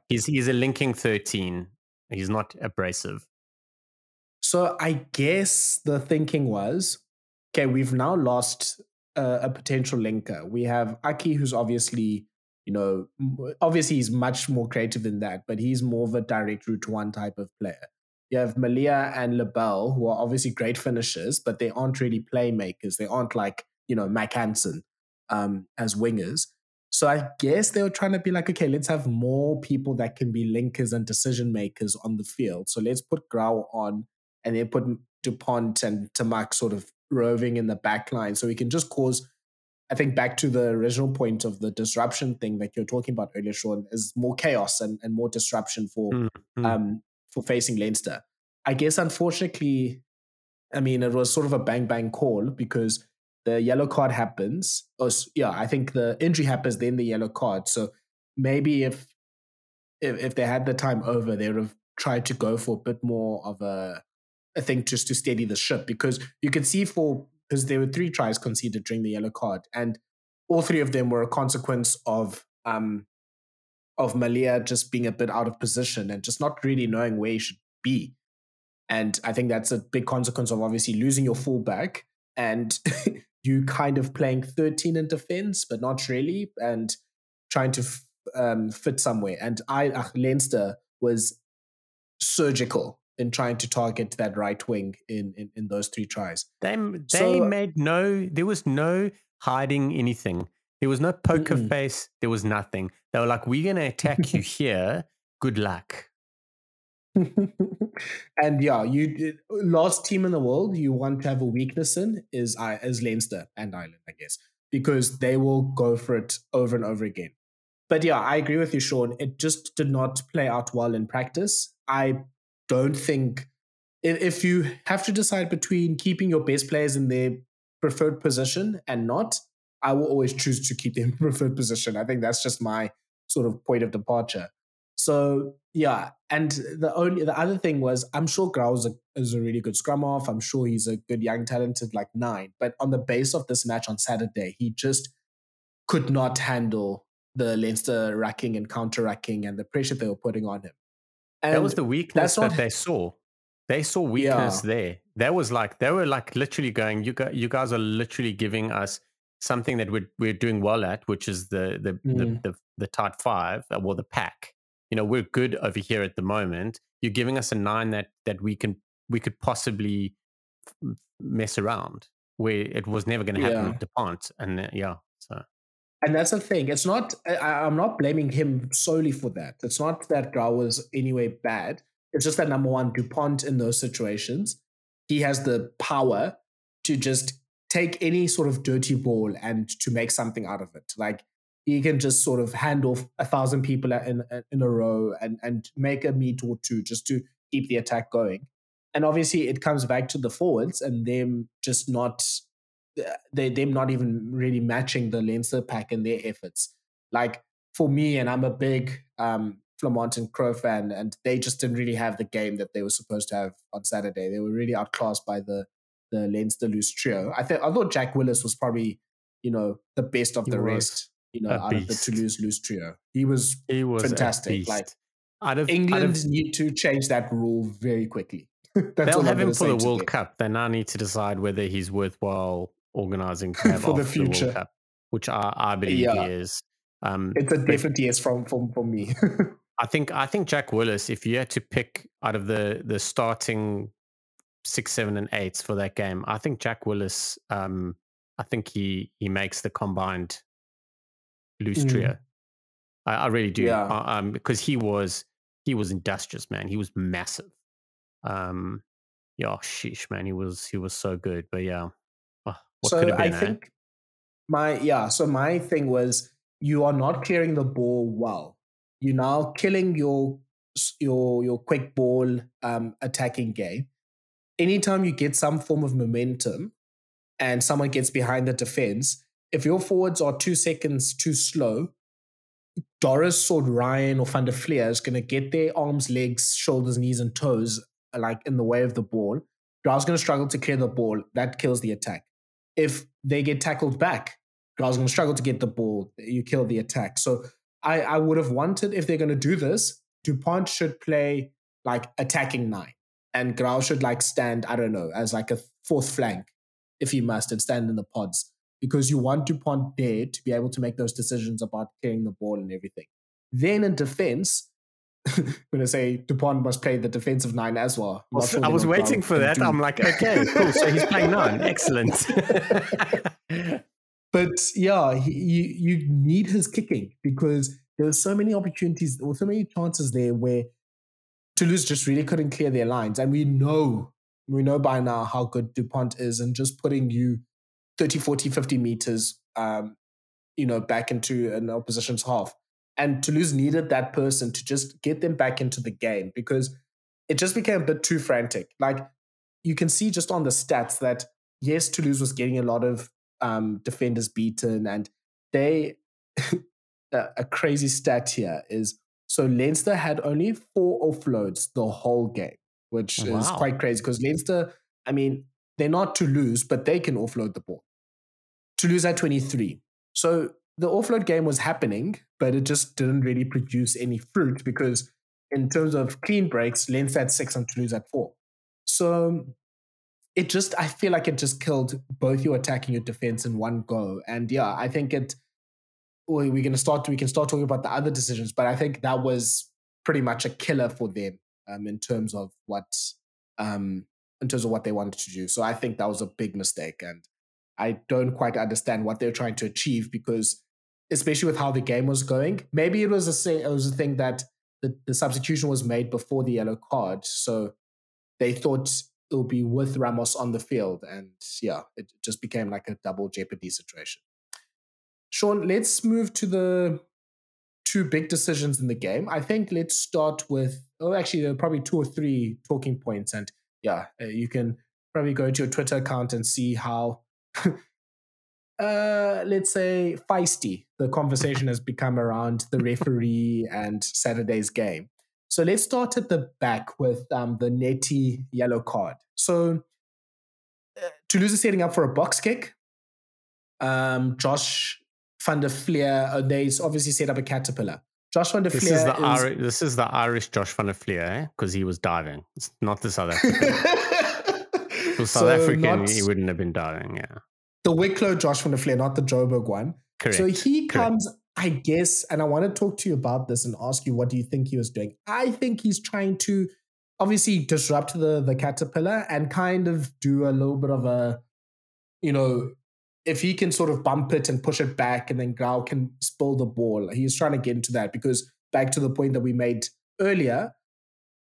He's a linking 13. He's not abrasive. So I guess the thinking was, okay, we've now lost a potential linker. We have Aki, who's obviously he's much more creative than that, but he's more of a direct route one type of player. You have Malia and Lebel, who are obviously great finishers, but they aren't really playmakers. They aren't like, you know, Mac Hansen as wingers. So I guess they were trying to be like, okay, let's have more people that can be linkers and decision makers on the field. So let's put Grau on, and then put Dupont and Tamak sort of roving in the back line, so we can just cause I think back to the original point of the disruption thing that you're talking about earlier, Sean, is more chaos and more disruption for facing Leinster. I guess, unfortunately, I mean, it was sort of a bang-bang call because the yellow card happens. I think the injury happens, then the yellow card. So maybe if they had the time over, they would have tried to go for a bit more of a thing just to steady the ship, because you could see because there were 3 tries conceded during the yellow card, and all 3 of them were a consequence of Malia just being a bit out of position and just not really knowing where he should be. And I think that's a big consequence of obviously losing your fullback and you kind of playing 13 in defense, but not really, and trying to fit somewhere. And Leinster was surgical in trying to target that right wing in those 3 tries. There was no hiding anything. There was no poker face. There was nothing. They were like, we're going to attack you here. Good luck. And last team in the world you want to have a weakness in is Leinster and Ireland, I guess, because they will go for it over and over again. But yeah, I agree with you, Sean. It just did not play out well in practice. I don't think if you have to decide between keeping your best players in their preferred position and not, I will always choose to keep them in preferred position. I think that's just my sort of point of departure. So yeah, and the other thing was, I'm sure Grau is a really good scrum off. I'm sure he's a good young talented like 9, but on the base of this match on Saturday, he just could not handle the Leinster racking and counter racking and the pressure they were putting on him. And that was the weakness that they saw. They saw weakness there. That was like they were like literally going, you guys are literally giving us something that we're doing well at, which is the tight 5 or the pack. You know, we're good over here at the moment. You're giving us a 9 that we could possibly mess around, where it was never going to happen with Dupont. And that's the thing. It's not. I'm not blaming him solely for that. It's not that Grau was anyway bad. It's just that number 1, Dupont in those situations, he has the power to just take any sort of dirty ball and to make something out of it. Like, he can just sort of hand off 1,000 people in a row and make a meet or two just to keep the attack going. And obviously it comes back to the forwards and them just not even really matching the Leinster pack in their efforts. Like, for me, and I'm a big Flamont and Crow fan, and they just didn't really have the game that they were supposed to have on Saturday. They were really outclassed by the Leinster loose trio. I thought Jack Willis was probably, you know, the best of the rest. You know, out of the Toulouse loose trio, he was fantastic. Like, England need to change that rule very quickly. They'll have him for the World Cup. They now need to decide whether he's worthwhile organising for the future, World Cup, which I believe he is. It's a different yes from me. I think Jack Willis, if you had to pick out of the starting 6, 7, and 8s for that game, I think Jack Willis. I think he makes the combined loose trio. I really do. Yeah. Because he was industrious, man. He was massive. Sheesh, man. He was so good. But yeah. So my thing was, you are not clearing the ball well. You're now killing your quick ball attacking game. Anytime you get some form of momentum and someone gets behind the defense, if your forwards are 2 seconds too slow, Doris or Ryan or van der Flier is going to get their arms, legs, shoulders, knees, and toes like in the way of the ball. Grau's going to struggle to clear the ball. That kills the attack. If they get tackled back, Grau's going to struggle to get the ball. You kill the attack. So I would have wanted, if they're going to do this, Dupont should play like attacking 9. And Grau should like stand, I don't know, as like a 4th flank, if he must, and stand in the pods. Because you want Dupont there to be able to make those decisions about clearing the ball and everything. Then in defense, I'm going to say Dupont must play the defensive 9 as well. I was waiting for that. I'm like, okay, cool. So he's playing 9. Excellent. But yeah, you need his kicking, because there were so many opportunities or so many chances there where Toulouse just really couldn't clear their lines. And we know by now how good Dupont is, and just putting you 30, 40, 50 meters, back into an opposition's half. And Toulouse needed that person to just get them back into the game because it just became a bit too frantic. Like, you can see just on the stats that, yes, Toulouse was getting a lot of defenders beaten, and they... a crazy stat here is, so Leinster had only 4 offloads the whole game, which is quite crazy because Leinster, I mean, they're not Toulouse, but they can offload the ball. Toulouse had 23. So the offload game was happening, but it just didn't really produce any fruit because in terms of clean breaks, Leinster had 6 and Toulouse had 4. So it just, I feel like it just killed both your attack and your defense in one go. And yeah, I think it, we can start talking about the other decisions, but I think that was pretty much a killer for them in terms of what they wanted to do. So I think that was a big mistake, and I don't quite understand what they're trying to achieve because, especially with how the game was going, maybe it was a thing that the substitution was made before the yellow card, so they thought it'll be with Ramos on the field, and yeah, it just became like a double jeopardy situation. Sean, let's move to the 2 big decisions in the game. I think let's start with, there are probably 2 or 3 talking points. And yeah, you can probably go to your Twitter account and see how, let's say, feisty the conversation has become around the referee and Saturday's game. So let's start at the back with the Neti yellow card. So Toulouse is setting up for a box kick. Josh van der Flier, they obviously set up a caterpillar. Josh van der Flier. This is the Irish Josh van der Flier, because he was diving. It's not the South African. For South African, he wouldn't have been diving, yeah. The Wicklow Josh van der Flier, not the Joburg one. Correct. So he comes, I guess, and I want to talk to you about this and ask you, what do you think he was doing? I think he's trying to obviously disrupt the caterpillar and kind of do a little bit of a, if he can sort of bump it and push it back and then Grau can spill the ball. He's trying to get into that because, back to the point that we made earlier,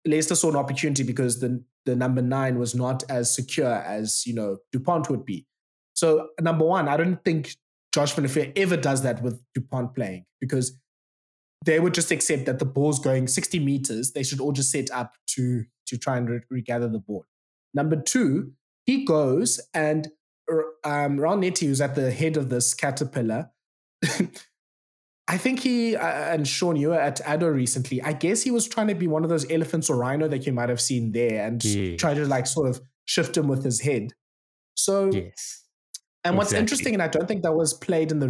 Leicester saw an opportunity because the number 9 was not as secure as, Dupont would be. So, number 1, I don't think Josh van der Flier ever does that with Dupont playing because they would just accept that the ball's going 60 meters. They should all just set up to try and regather the ball. Number 2, he goes and... Ron Neti, who's at the head of this caterpillar, I think he, and Sean, you were at Addo recently, I guess he was trying to be one of those elephants or rhino that you might have seen there and try to sort of shift him with his head. So, yes. And what's interesting, and I don't think that was played in the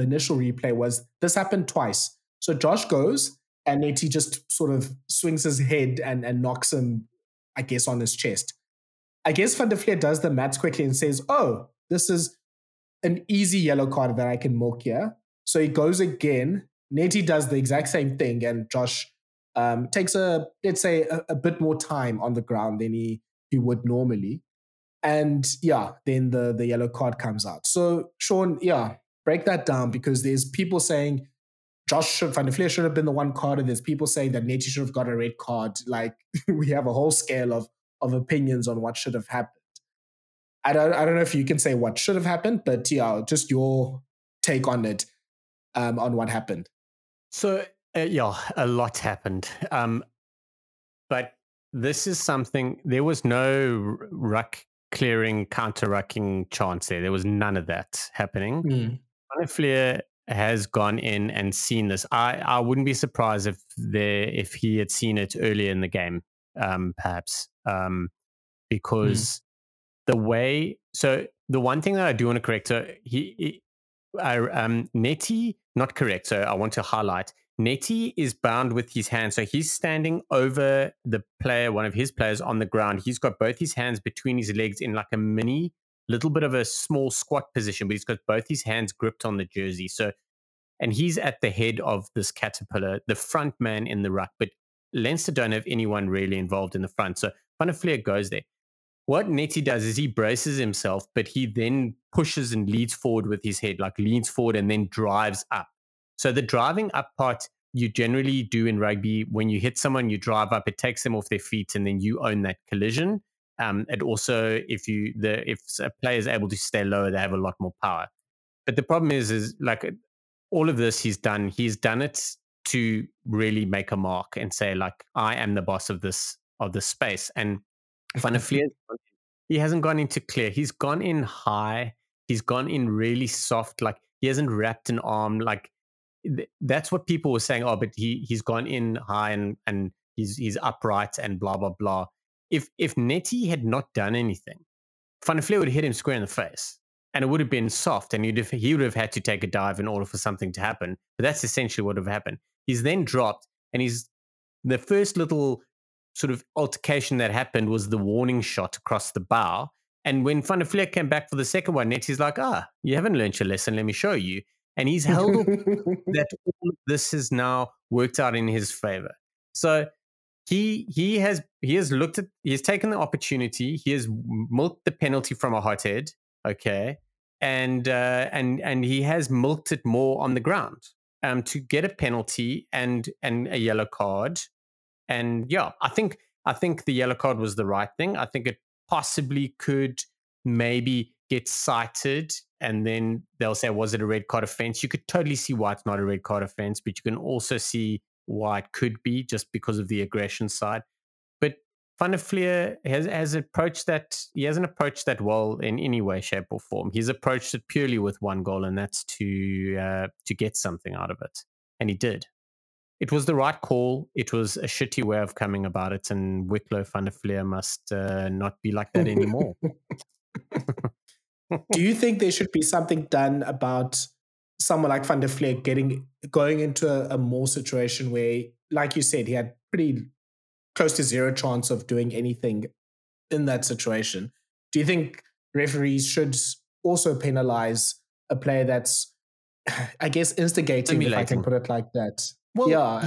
initial replay, was this happened twice. So Josh goes and Neti just sort of swings his head and knocks him, I guess, on his chest. I guess van der Flier does the maths quickly and says, oh, this is an easy yellow card that I can milk here. So he goes again. Neti does the exact same thing, and Josh takes a bit more time on the ground than he would normally. And yeah, then the yellow card comes out. So Sean, yeah, break that down, because there's people saying Josh van der Flier should have been the one card, and there's people saying that Neti should have got a red card. Like, we have a whole scale of opinions on what should have happened. I don't know if you can say what should have happened, but yeah, just your take on it, on what happened. So yeah, a lot happened. But this is something, there was no ruck clearing, counter-rucking chance there. There was none of that happening. Van der Flier has gone in and seen this. I wouldn't be surprised if he had seen it earlier in the game, perhaps. Because the one thing that I do want to correct, so Neti, not correct. So I want to highlight, Neti is bound with his hands. So he's standing over the player, one of his players on the ground. He's got both his hands between his legs in like a mini, little bit of a small squat position, but he's got both his hands gripped on the jersey. So, and he's at the head of this caterpillar, the front man in the ruck, but Leinster don't have anyone really involved in the front. So van der Flier goes there. What Neti does is he braces himself, but he then pushes and leads forward with his head, like leans forward and then drives up. So the driving up part you generally do in rugby. When you hit someone, you drive up, it takes them off their feet, and then you own that collision. It also, if a player is able to stay lower, they have a lot more power. But the problem is like all of this he's done it to really make a mark and say, like, I am the boss of this space. And Van der Flier, he hasn't gone into clear. He's gone in high. He's gone in really soft. Like, he hasn't wrapped an arm. Like, that's what people were saying. Oh, but he's gone in high and he's upright and blah, blah, blah. If Neti had not done anything, Van der Flier would have hit him square in the face, and it would have been soft, and he would have had to take a dive in order for something to happen. But that's essentially what would have happened. He's then dropped, and the first little sort of altercation that happened was the warning shot across the bow. And when Van der Flier came back for the second one, Neti's like, you haven't learned your lesson, let me show you. And he's held up that all of this has now worked out in his favor. So He has taken the opportunity. He has milked the penalty from a hot head, okay, and he has milked it more on the ground to get a penalty and a yellow card, and I think the yellow card was the right thing. I think it possibly could maybe get cited, and then they'll say, was it a red card offence? You could totally see why it's not a red card offence, but you can also see why it could be, just because of the aggression side. But Van der Flier has approached that. He hasn't approached that well in any way, shape, or form. He's approached it purely with one goal, and that's to get something out of it. And he did. It was the right call. It was a shitty way of coming about it, and Wicklow Van der Flier must not be like that anymore. Do you think there should be something done about someone like Van der Flier going into a more situation where, like you said, he had pretty close to zero chance of doing anything in that situation? Do you think referees should also penalize a player that's, I guess, instigating, if I can put it like that? Well, yeah.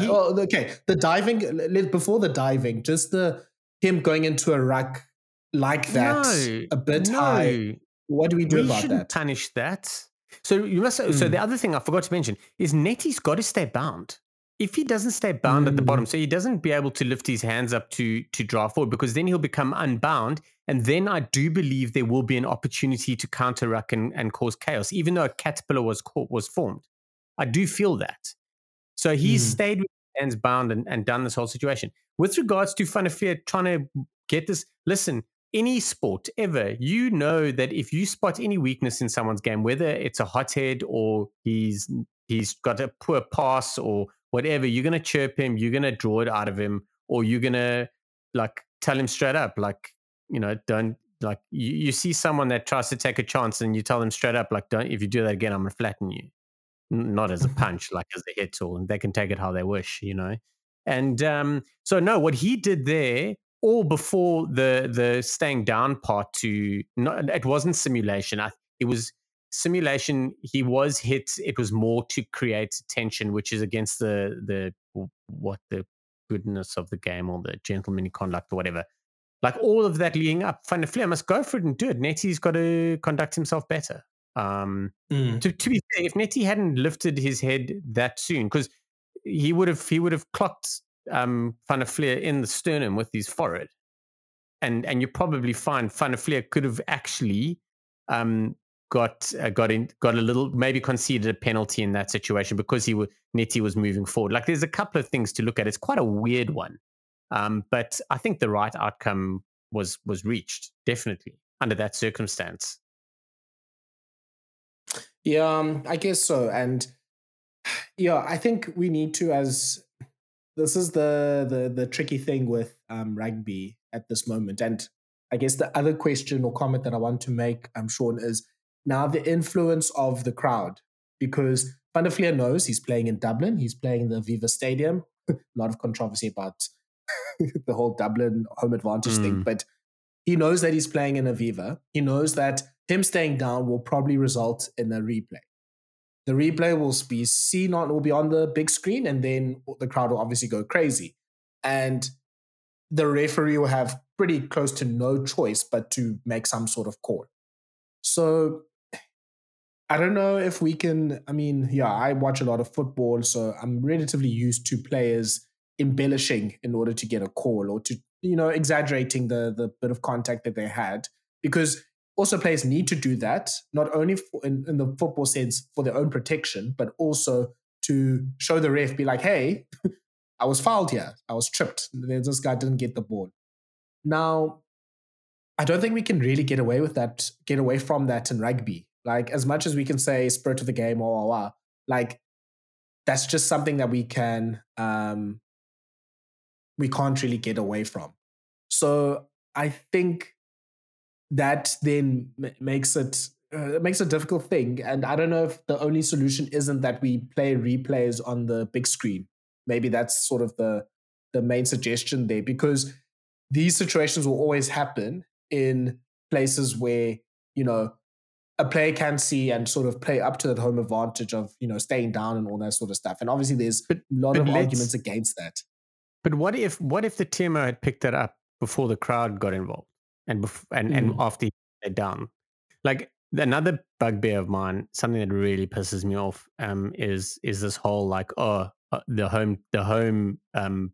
The diving, before the diving, just him going into a ruck like that, high. What do we do about that? We shouldn't punish that. So so the other thing I forgot to mention is Neti's got to stay bound. If he doesn't stay bound at the bottom, so he doesn't be able to lift his hands up to drive forward, because then he'll become unbound. And then I do believe there will be an opportunity to counter ruck and cause chaos, even though a caterpillar was formed. I do feel that. So he's stayed with his hands bound and done this whole situation. With regards to Van der Flier trying to get this, listen, any sport ever, you know that if you spot any weakness in someone's game, whether it's a hothead or he's got a poor pass or whatever, you're going to chirp him, you're going to draw it out of him, or you're going to like tell him straight up, like, you know, don't, like, you see someone that tries to take a chance and you tell them straight up, like, don't, if you do that again, I'm going to flatten you. Not as a punch, like as a hit, and they can take it how they wish, you know. And so no, what he did there, or before the staying down part, it wasn't simulation. It was simulation. He was hit. It was more to create tension, which is against the goodness of the game or the gentlemanly conduct or whatever. Like all of that leading up, Van der Flier must go for it and do it. Neti's got to conduct himself better. To be fair, if Neti hadn't lifted his head that soon, because he would have clocked Van der Flier in the sternum with his forehead, and you probably find Van der Flier could have actually got a little, maybe conceded a penalty in that situation, because Neti was moving forward. Like, there's a couple of things to look at. It's quite a weird one, but I think the right outcome was reached, definitely, under that circumstance. Yeah, I guess so. And yeah, I think we need to, as this is the tricky thing with rugby at this moment. And I guess the other question or comment that I want to make, Sean, is now the influence of the crowd. Because Van der Flier knows he's playing in Dublin. He's playing in the Aviva Stadium. A lot of controversy about the whole Dublin home advantage thing. But he knows that he's playing in Aviva. He knows that him staying down will probably result in a replay. The replay will be seen on, will be on the big screen, and then the crowd will obviously go crazy. And the referee will have pretty close to no choice but to make some sort of call. So I don't know if we can, I watch a lot of football, so I'm relatively used to players embellishing in order to get a call or to you know, exaggerating the bit of contact that they had, because also players need to do that, not only for, in the football sense, for their own protection, but also to show the ref, be like, hey, I was fouled here. I was tripped. This guy didn't get the ball. Now, I don't think we can really get away with that, get away from that in rugby. Like, as much as we can say spirit of the game, like, that's just something that we can, we can't really get away from. So I think that then makes it a difficult thing. And I don't know if the only solution isn't that we play replays on the big screen. Maybe that's sort of the main suggestion there, because these situations will always happen in places where, you know, a player can see and sort of play up to that home advantage of, you know, staying down and all that sort of stuff. And obviously there's a lot of arguments against that. But what if the TMO had picked that up before the crowd got involved and after they're done? Like, another bugbear of mine, something that really pisses me off, is this whole like, oh, the home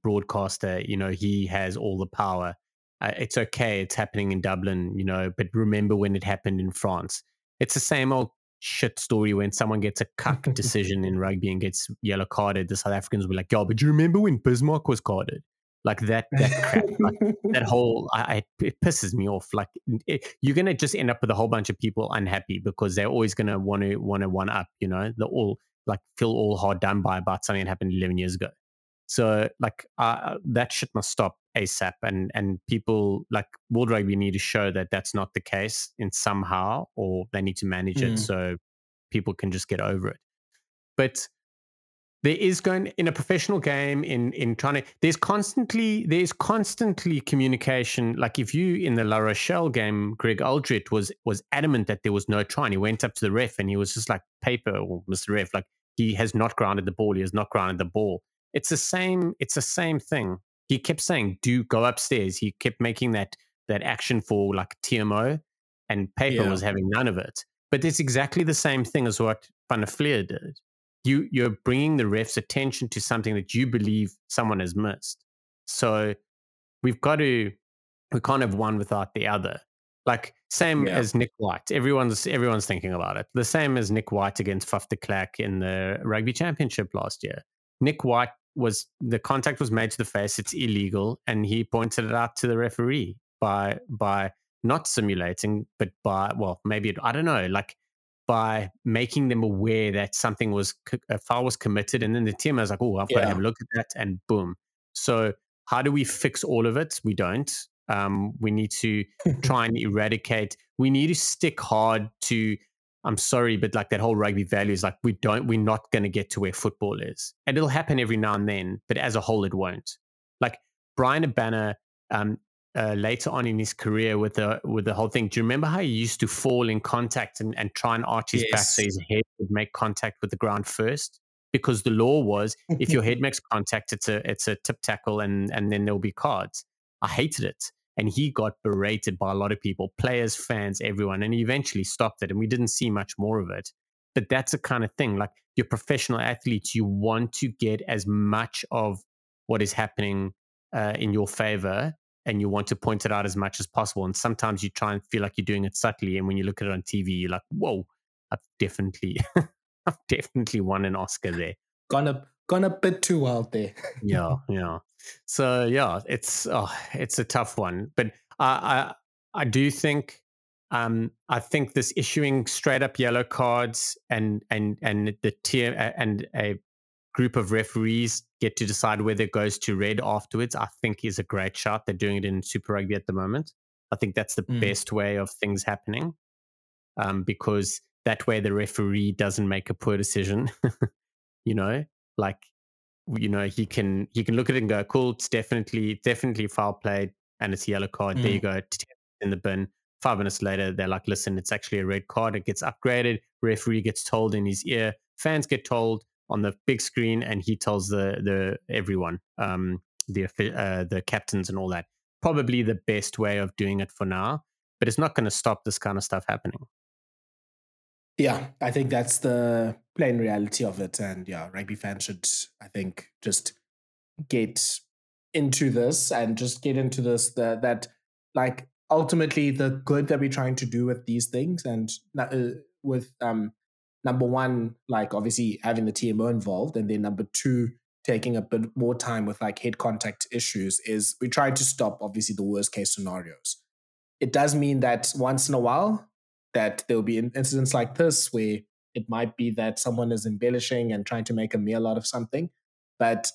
broadcaster, you know, he has all the power. It's okay, it's happening in Dublin, you know, but remember when it happened in France. It's the same old shit story when someone gets a cuck decision in rugby and gets yellow carded. The South Africans were like, "Yo, but do you remember when Bismarck was carded?" Like that crap, like that whole. It pisses me off. Like you're gonna just end up with a whole bunch of people unhappy because they're always gonna want to one up. You know, they all like feel all hard done by about something that happened 11 years ago. So like that shit must stop ASAP. And people like World Rugby need to show that that's not the case in somehow, or they need to manage it so people can just get over it. But there is going in a professional game in trying to, there's constantly communication. Like if you in the La Rochelle game, Greg Aldrich was adamant that there was no try, and he went up to the ref and he was just like, paper or Mr. Ref, like he has not grounded the ball. He has not grounded the ball. It's the same thing. He kept saying, "Do go upstairs." He kept making that action for like TMO, and Paper was having none of it. But it's exactly the same thing as what Van der Flier did. You're bringing the ref's attention to something that you believe someone has missed. So we can't have one without the other. Like same as Nick White. Everyone's thinking about it. The same as Nick White against Faf de Klerk in the Rugby Championship last year. Nick White the contact was made to the face. It's illegal, and he pointed it out to the referee by not simulating, but by by making them aware that something was a foul was committed, and then the team was like, "Oh, I've got to have a look at that," and boom. So how do we fix all of it? We don't. We need to try and eradicate. We need to stick hard to. I'm sorry, but like that whole rugby value is like, we're not going to get to where football is. And it'll happen every now and then, but as a whole, it won't. Like Brian Abana later on in his career with the whole thing, do you remember how he used to fall in contact and try and arch his back so his head would make contact with the ground first? Because the law was, if your head makes contact, it's a tip tackle and then there'll be cards. I hated it. And he got berated by a lot of people, players, fans, everyone, and he eventually stopped it. And we didn't see much more of it. But that's the kind of thing, like you're professional athletes, you want to get as much of what is happening in your favor, and you want to point it out as much as possible. And sometimes you try and feel like you're doing it subtly. And when you look at it on TV, you're like, whoa, I've definitely won an Oscar there. Gone a bit too wild there. Yeah. So yeah, it's a tough one, but I do think I think this issuing straight up yellow cards and the tier and a group of referees get to decide whether it goes to red afterwards, I think is a great shot. They're doing it in Super Rugby at the moment. I think that's the best way of things happening, because that way the referee doesn't make a poor decision. You know, like. You know, he can look at it and go, cool, it's definitely foul played and it's a yellow card. There you go, in the bin. 5 minutes later, they're like, listen, it's actually a red card. It gets upgraded. Referee gets told in his ear. Fans get told on the big screen, and he tells the everyone, the captains and all that. Probably the best way of doing it for now, but it's not going to stop this kind of stuff happening. Yeah, I think that's the plain reality of it. And yeah, rugby fans should, I think, just get into this and just get into this, that like ultimately the good that we're trying to do with these things, and with number one, like obviously having the TMO involved, and then number two, taking a bit more time with like head contact issues, is we try to stop obviously the worst case scenarios. It does mean that once in a while that there'll be incidents like this where it might be that someone is embellishing and trying to make a meal out of something, but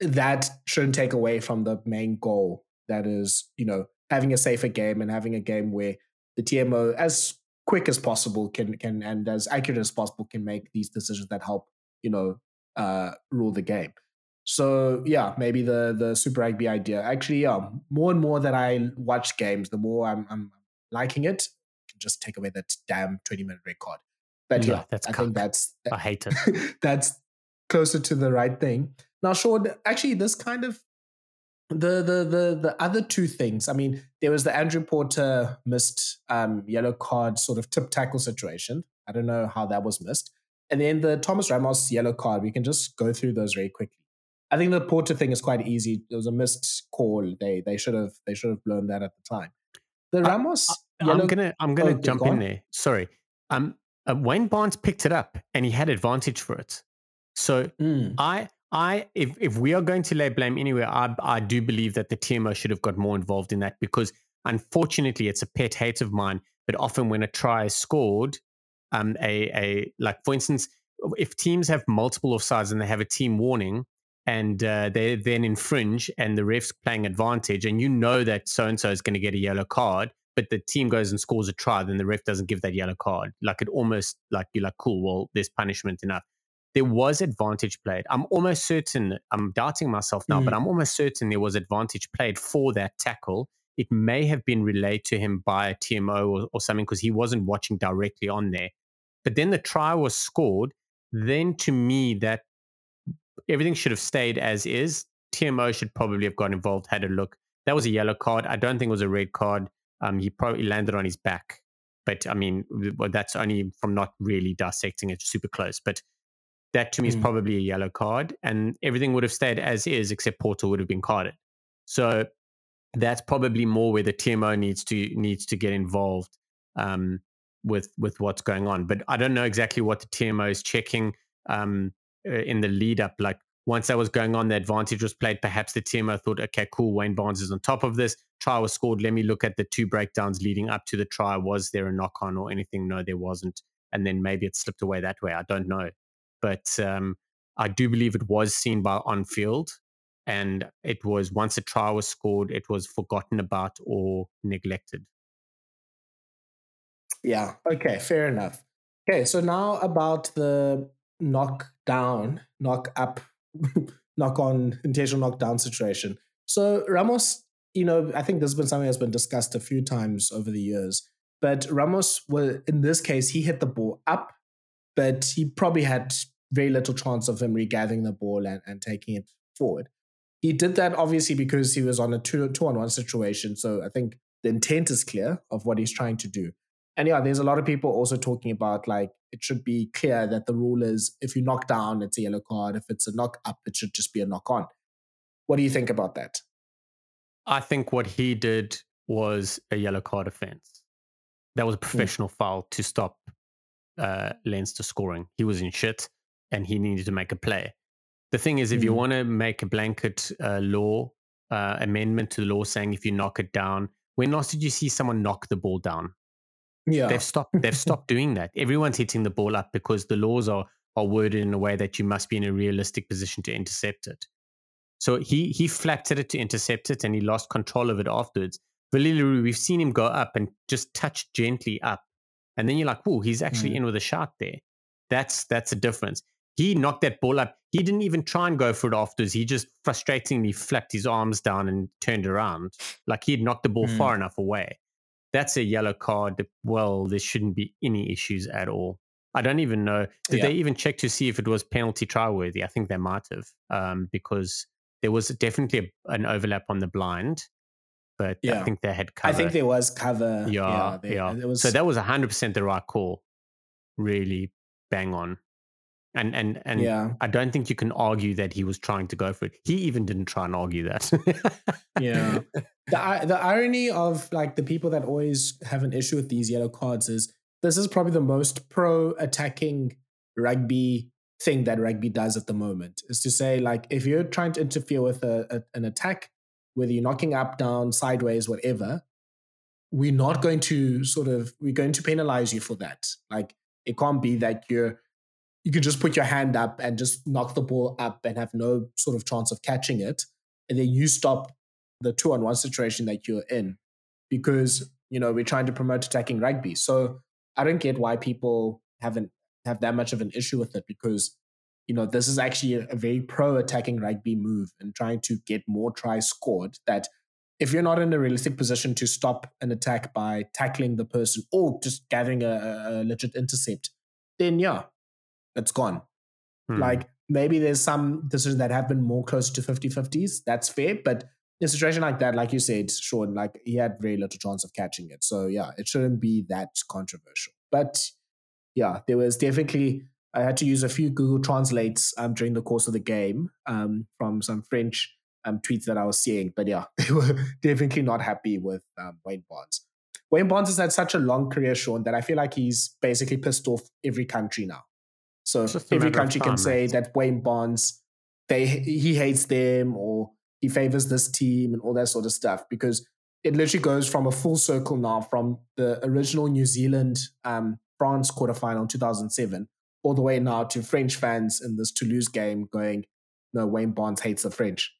that shouldn't take away from the main goal, that is, you know, having a safer game and having a game where the TMO as quick as possible can and as accurate as possible can make these decisions that help, you know, rule the game. So yeah, maybe the Super Rugby idea. Actually, yeah, more and more that I watch games, the more I'm liking it. I can just take away that damn 20-minute red card. But yeah, I think I hate it. That's closer to the right thing. Now, Sean, actually, this kind of the other two things. I mean, there was the Andrew Porter missed yellow card sort of tip tackle situation. I don't know how that was missed. And then the Thomas Ramos yellow card. We can just go through those very quickly. I think the Porter thing is quite easy. It was a missed call. They should have blown that at the time. The Ramos. I'm gonna jump in there. Sorry. Wayne Barnes picked it up and he had advantage for it. So if we are going to lay blame anywhere, I do believe that the TMO should have got more involved in that, because unfortunately it's a pet hate of mine. But often when a try is scored, like for instance, if teams have multiple offsides and they have a team warning, and they then infringe and the ref's playing advantage, and you know that so-and-so is going to get a yellow card, but the team goes and scores a try, then the ref doesn't give that yellow card. Like, it almost, like, you're like, cool, well, there's punishment enough. There was advantage played. I'm almost certain, I'm doubting myself now, but I'm almost certain there was advantage played for that tackle. It may have been relayed to him by a TMO or something, because he wasn't watching directly on there. But then the try was scored. Then to me, that everything should have stayed as is. TMO should probably have got involved, had a look. That was a yellow card. I don't think it was a red card. He probably landed on his back. But, I mean, that's only from not really dissecting it super close. But that to me is probably a yellow card. And everything would have stayed as is, except Porter would have been carded. So that's probably more where the TMO needs to get involved with what's going on. But I don't know exactly what the TMO is checking in the lead up. Like, once that was going on, the advantage was played. Perhaps the TMO thought, okay, cool, Wayne Barnes is on top of this. Try was scored. Let me look at the two breakdowns leading up to the try. Was there a knock on or anything? No, there wasn't. And then maybe it slipped away that way. I don't know. But I do believe it was seen by on field. And it was, once a try was scored, it was forgotten about or neglected. Yeah. Okay. Fair enough. Okay. So now about the knock down, knock up, knock on, intentional knockdown situation. So Ramos, you know, I think this has been something that's been discussed a few times over the years, but Ramos, in this case, he hit the ball up, but he probably had very little chance of him regathering the ball and taking it forward. He did that obviously because he was on a 2-on-1 situation. So I think the intent is clear of what he's trying to do. And yeah, there's a lot of people also talking about, like, it should be clear that the rule is if you knock down, it's a yellow card. If it's a knock up, it should just be a knock on. What do you think about that? I think what he did was a yellow card offense. That was a professional foul to stop Leinster scoring. He was in shit and he needed to make a play. The thing is, if you want to make a blanket law amendment to the law saying if you knock it down, when last did you see someone knock the ball down? Yeah, they've stopped doing that. Everyone's hitting the ball up because the laws are worded in a way that you must be in a realistic position to intercept it. So he flapped at it to intercept it, and he lost control of it afterwards. Valilaroo, we've seen him go up and just touch gently up, and then you're like, "Whoa, he's actually in with a shot there." That's the difference. He knocked that ball up. He didn't even try and go for it afterwards. He just frustratingly flapped his arms down and turned around, like he'd knocked the ball far enough away. That's a yellow card. Well, there shouldn't be any issues at all. I don't even know. Did they even check to see if it was penalty try worthy? I think they might have, because there was definitely an overlap on the blind, but I think they had cover. I think there was cover. Yeah. So that was 100% the right call. Really bang on. And yeah. I don't think you can argue that he was trying to go for it. He even didn't try and argue that. Yeah. The irony of like the people that always have an issue with these yellow cards is this is probably the most pro-attacking rugby thing that rugby does at the moment, is to say like if you're trying to interfere with an attack, whether you're knocking up, down, sideways, whatever, we're not going to we're going to penalize you for that. Like it can't be that you can just put your hand up and just knock the ball up and have no sort of chance of catching it. And then you stop the 2-on-1 situation that you're in because, you know, we're trying to promote attacking rugby. So I don't get why people have that much of an issue with it because, you know, this is actually a very pro-attacking rugby move and trying to get more tries scored, that if you're not in a realistic position to stop an attack by tackling the person or just gathering a legit intercept, then yeah, it's gone. Like maybe there's some decisions that happen more close to 50-50s. That's fair. But in a situation like that, like you said, Sean, like he had very little chance of catching it. So yeah, it shouldn't be that controversial. But yeah, there was definitely, I had to use a few Google Translates during the course of the game from some French tweets that I was seeing. But yeah, they were definitely not happy with Wayne Barnes. Wayne Barnes has had such a long career, Sean, that I feel like he's basically pissed off every country now. So every country can say that Wayne Barnes, he hates them or he favors this team and all that sort of stuff, because it literally goes from a full circle now from the original New Zealand France quarterfinal in 2007 all the way now to French fans in this Toulouse game going, no, Wayne Barnes hates the French.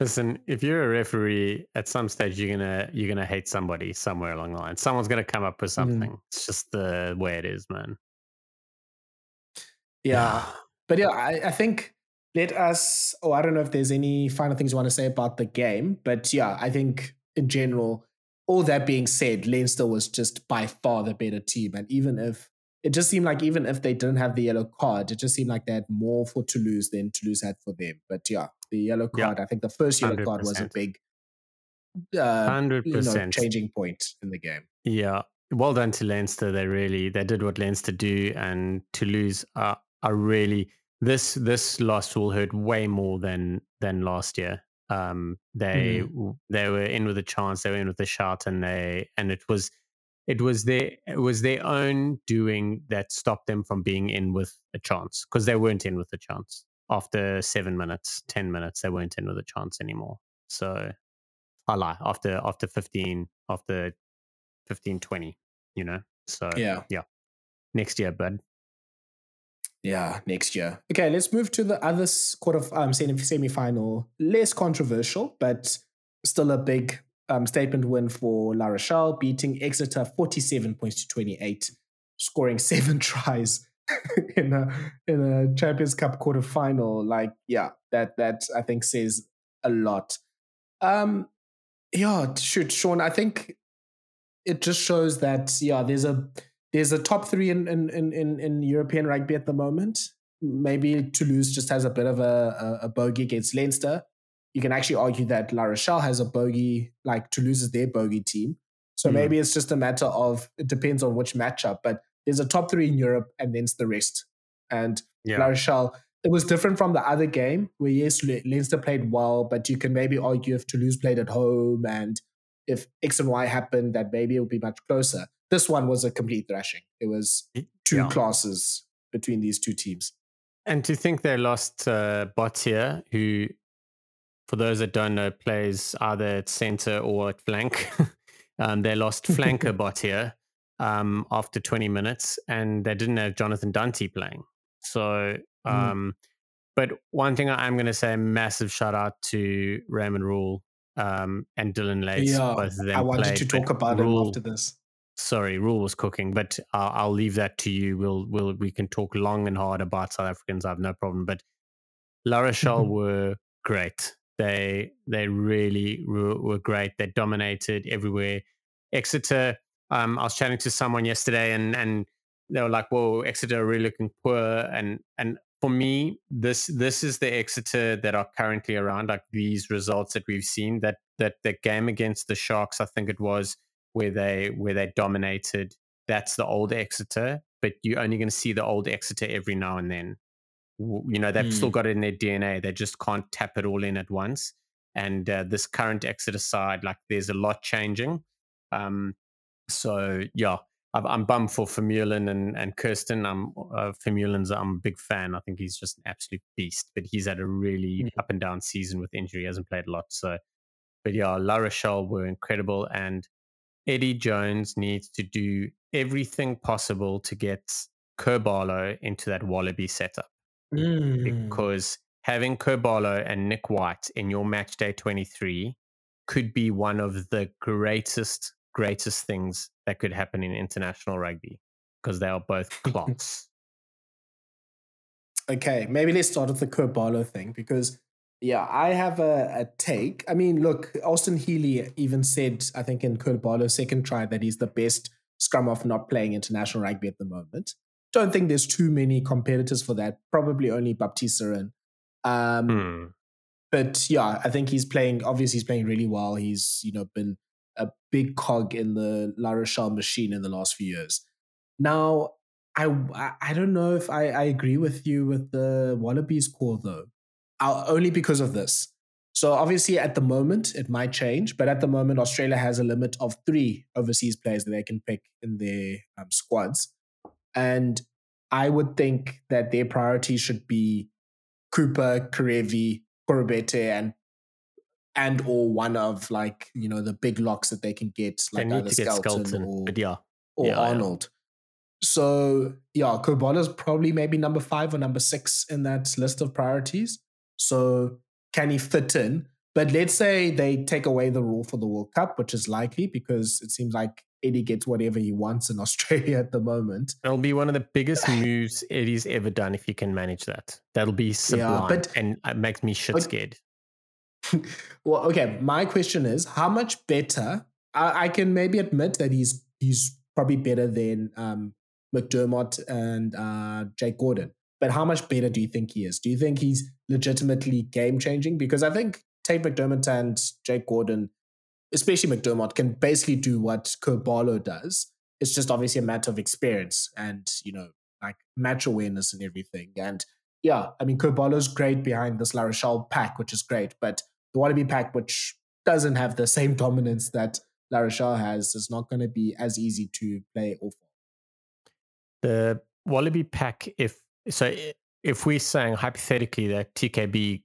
Listen, if you're a referee, at some stage you're gonna hate somebody somewhere along the line. Someone's gonna come up with something. It's just the way it is, man. Yeah. But yeah, I think I don't know if there's any final things you want to say about the game, but yeah, I think in general, all that being said, Leinster was just by far the better team. And even if they didn't have the yellow card, it just seemed like they had more for Toulouse than Toulouse had for them. But yeah, the yellow card, I think the first yellow 100%. Card was a big 100%. You know, changing point in the game. Yeah. Well done to Leinster. They did what Leinster do, and Toulouse are really this loss will hurt way more than last year. They were in with a chance, they were in with a shot, and it was their own doing that stopped them from being in with a chance, because they weren't in with a chance after 7 minutes, 10 minutes. They weren't in with a chance anymore. So I lie, after 15-20, you know. So yeah, next year, bud. Yeah, next year. Okay, let's move to the other semi-final. Less controversial, but still a big statement win for La Rochelle, beating Exeter 47-28, scoring 7 tries in a Champions Cup quarterfinal. Like, yeah, that I think says a lot. Yeah, shoot, Sean, I think it just shows that there's a top three in European rugby at the moment. Maybe Toulouse just has a bit of a bogey against Leinster. You can actually argue that La Rochelle has a bogey, like Toulouse is their bogey team. So maybe it's just a matter of, it depends on which matchup, but there's a top three in Europe and then's the rest. And La Rochelle, it was different from the other game where yes, Leinster played well, but you can maybe argue if Toulouse played at home and if X and Y happened, that maybe it would be much closer. This one was a complete thrashing. It was two classes between these two teams. And to think they lost Retier, who, for those that don't know, plays either at center or at flank. They lost flanker Retier after 20 minutes, and they didn't have Jonathan Dunty playing. So, but one thing I'm going to say, massive shout out to Raymond Rhule. And Dylan Lates, both of them. I wanted to talk about Rhule, him after this. Sorry, Rhule was cooking, but I'll leave that to you. We can talk long and hard about South Africans. I have no problem. But La Rochelle were great. They really were great. They dominated everywhere. Exeter. I was chatting to someone yesterday, and they were like, "Whoa, Exeter are really looking poor." And for me, this is the Exeter that are currently around, like these results that we've seen, that the game against the Sharks, I think it was, where they dominated that's the old Exeter, but you're only going to see the old Exeter every now and then. You know, they've still got it in their DNA. They just can't tap it all in at once. And this current Exeter side, like, there's a lot changing. So, yeah, I'm bummed for Vermeulen and Kirsten. Vermeulen's, I'm a big fan. I think he's just an absolute beast. But he's had a really up and down season with injury. He hasn't played a lot. So, but yeah, La Rochelle were incredible. And Eddie Jones needs to do everything possible to get Ceballo into that Wallaby setup. Because having Ceballo and Nick White in your match day 23 could be one of the greatest things that could happen in international rugby, because they are both class. Okay, maybe let's start with the Ceballo thing, because I have a take. I mean, look, Austin Healy even said, I think in Ceballo's second try, that he's the best scrum off not playing international rugby at the moment. Don't think there's too many competitors for that. Probably only Baptiste Serin. But yeah, I think he's playing. Obviously, he's playing really well. He's, you know, been a big cog in the La Rochelle machine in the last few years. Now, I don't know if I agree with you with the Wallabies call though, only because of this. So obviously, at the moment, it might change. But at the moment, Australia has a limit of 3 overseas players that they can pick in their squads. And I would think that their priority should be Cooper, Karevi, Korobete, and or one of, like, you know, the big locks that they can get, like either Skelton or Arnold. Yeah. So yeah, Ceballo's probably maybe number 5 or number 6 in that list of priorities. So can he fit in? But let's say they take away the rule for the World Cup, which is likely because it seems like Eddie gets whatever he wants in Australia at the moment. That'll be one of the biggest moves Eddie's ever done if he can manage that. That'll be sublime, and it makes me scared. Well, okay, my question is, how much better? I can maybe admit that he's probably better than McDermott and Jake Gordon, but how much better do you think he is? Do you think he's legitimately game-changing? Because I think Tate McDermott and Jake Gordon, especially McDermott, can basically do what Ceballo does. It's just obviously a matter of experience and, you know, like match awareness and everything. And yeah, I mean, Ceballo's great behind this La Rochelle pack, which is great, but the Wallaby pack, which doesn't have the same dominance that La Rochelle has, is not going to be as easy to play off. The Wallaby pack, if we're saying hypothetically that TKB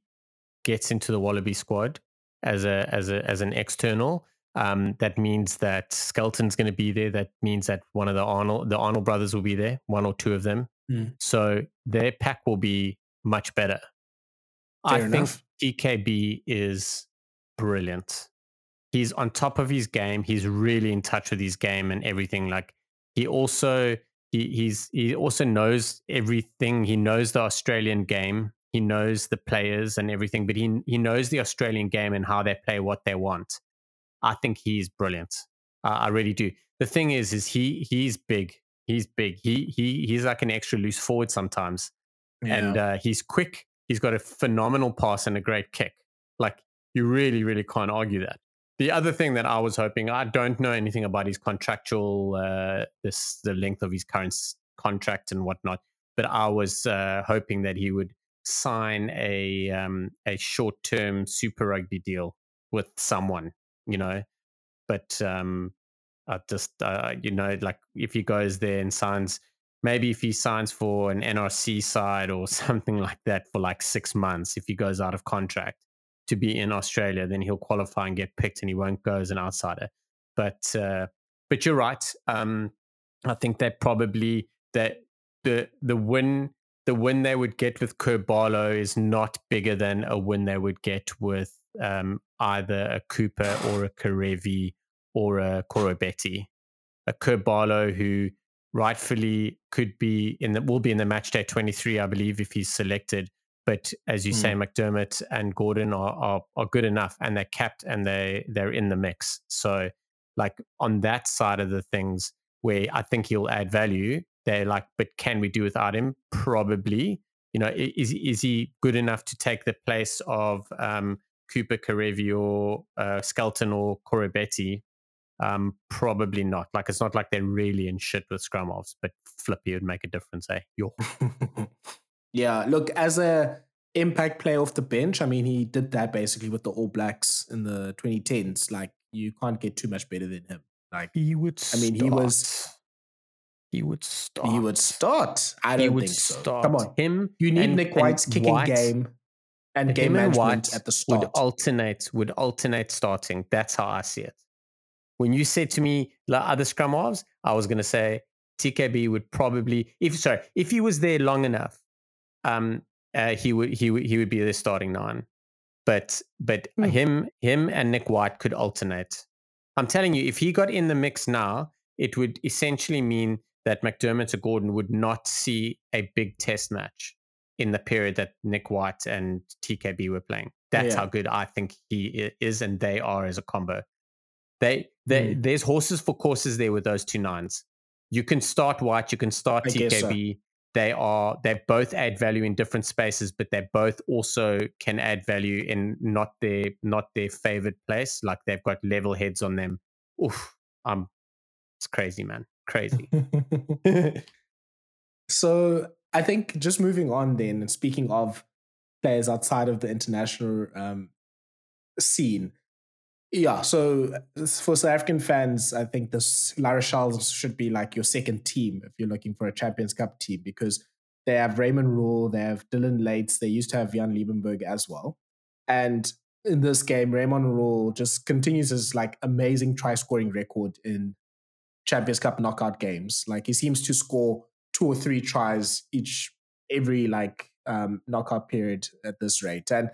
gets into the Wallaby squad, as an external, that means that Skelton's going to be there. That means that one of the Arnold brothers will be there, one or two of them. So their pack will be much better. Fair enough. I think DKB is brilliant. He's on top of his game. He's really in touch with his game and everything. Like, he also knows everything. He knows the Australian game. He knows the players and everything, but he knows the Australian game and how they play, what they want. I think he's brilliant. I really do. The thing is he's big. He's big. He's like an extra loose forward sometimes, and he's quick. He's got a phenomenal pass and a great kick. Like, you really, really can't argue that. The other thing that I was hoping, I don't know anything about his contractual, the length of his current contract and whatnot, but I was hoping that he would sign a short-term Super Rugby deal with someone, you know, but I just you know, like, if he goes there and signs, maybe if he signs for an NRC side or something like that for like 6 months, if he goes out of contract to be in Australia, then he'll qualify and get picked and he won't go as an outsider. But but you're right. I think that probably that the win they would get with Ceballo is not bigger than a win they would get with either a Cooper or a Karevi or a Korobeti. A Ceballo who rightfully will be in the match day 23, I believe, if he's selected. But as you say, McDermott and Gordon are good enough, and they're capped and they're in the mix. So, like, on that side of the things where I think he'll add value, they're like, but can we do without him? Probably. You know, is he good enough to take the place of Cooper, Karevi, or Skelton or Korobeti? Probably not. Like, it's not like they're really in shit with scrum halves, but Flippy would make a difference, eh? Yeah, look, as a impact player off the bench, I mean, he did that basically with the All Blacks in the 2010s. Like, you can't get too much better than him. Like, he would start. I mean, he would start. I don't think so. Come on. Him, you need Nick White's kicking game. And game management at the start would alternate starting. That's how I see it. When you said to me like other scrum halves, I was going to say TKB would probably, if he was there long enough, he would be their starting nine. But him and Nick White could alternate. I'm telling you, if he got in the mix now, it would essentially mean that McDermott or Gordon would not see a big test match in the period that Nick White and TKB were playing. That's how good I think he is, and they are as a combo. There's horses for courses there with those two nines. You can start White, you can start TKB. So. They both add value in different spaces, but they both also can add value in not their favorite place. Like, they've got level heads on them. Oof, it's crazy, man, crazy. So I think just moving on then, and speaking of players outside of the international scene. Yeah, so for South African fans, I think this La Rochelle should be like your second team if you're looking for a Champions Cup team, because they have Raymond Rhule, they have Dylan Lates, they used to have Jan Liebenberg as well. And in this game, Raymond Rhule just continues his like amazing try-scoring record in Champions Cup knockout games. Like, he seems to score 2 or 3 tries every knockout period at this rate. And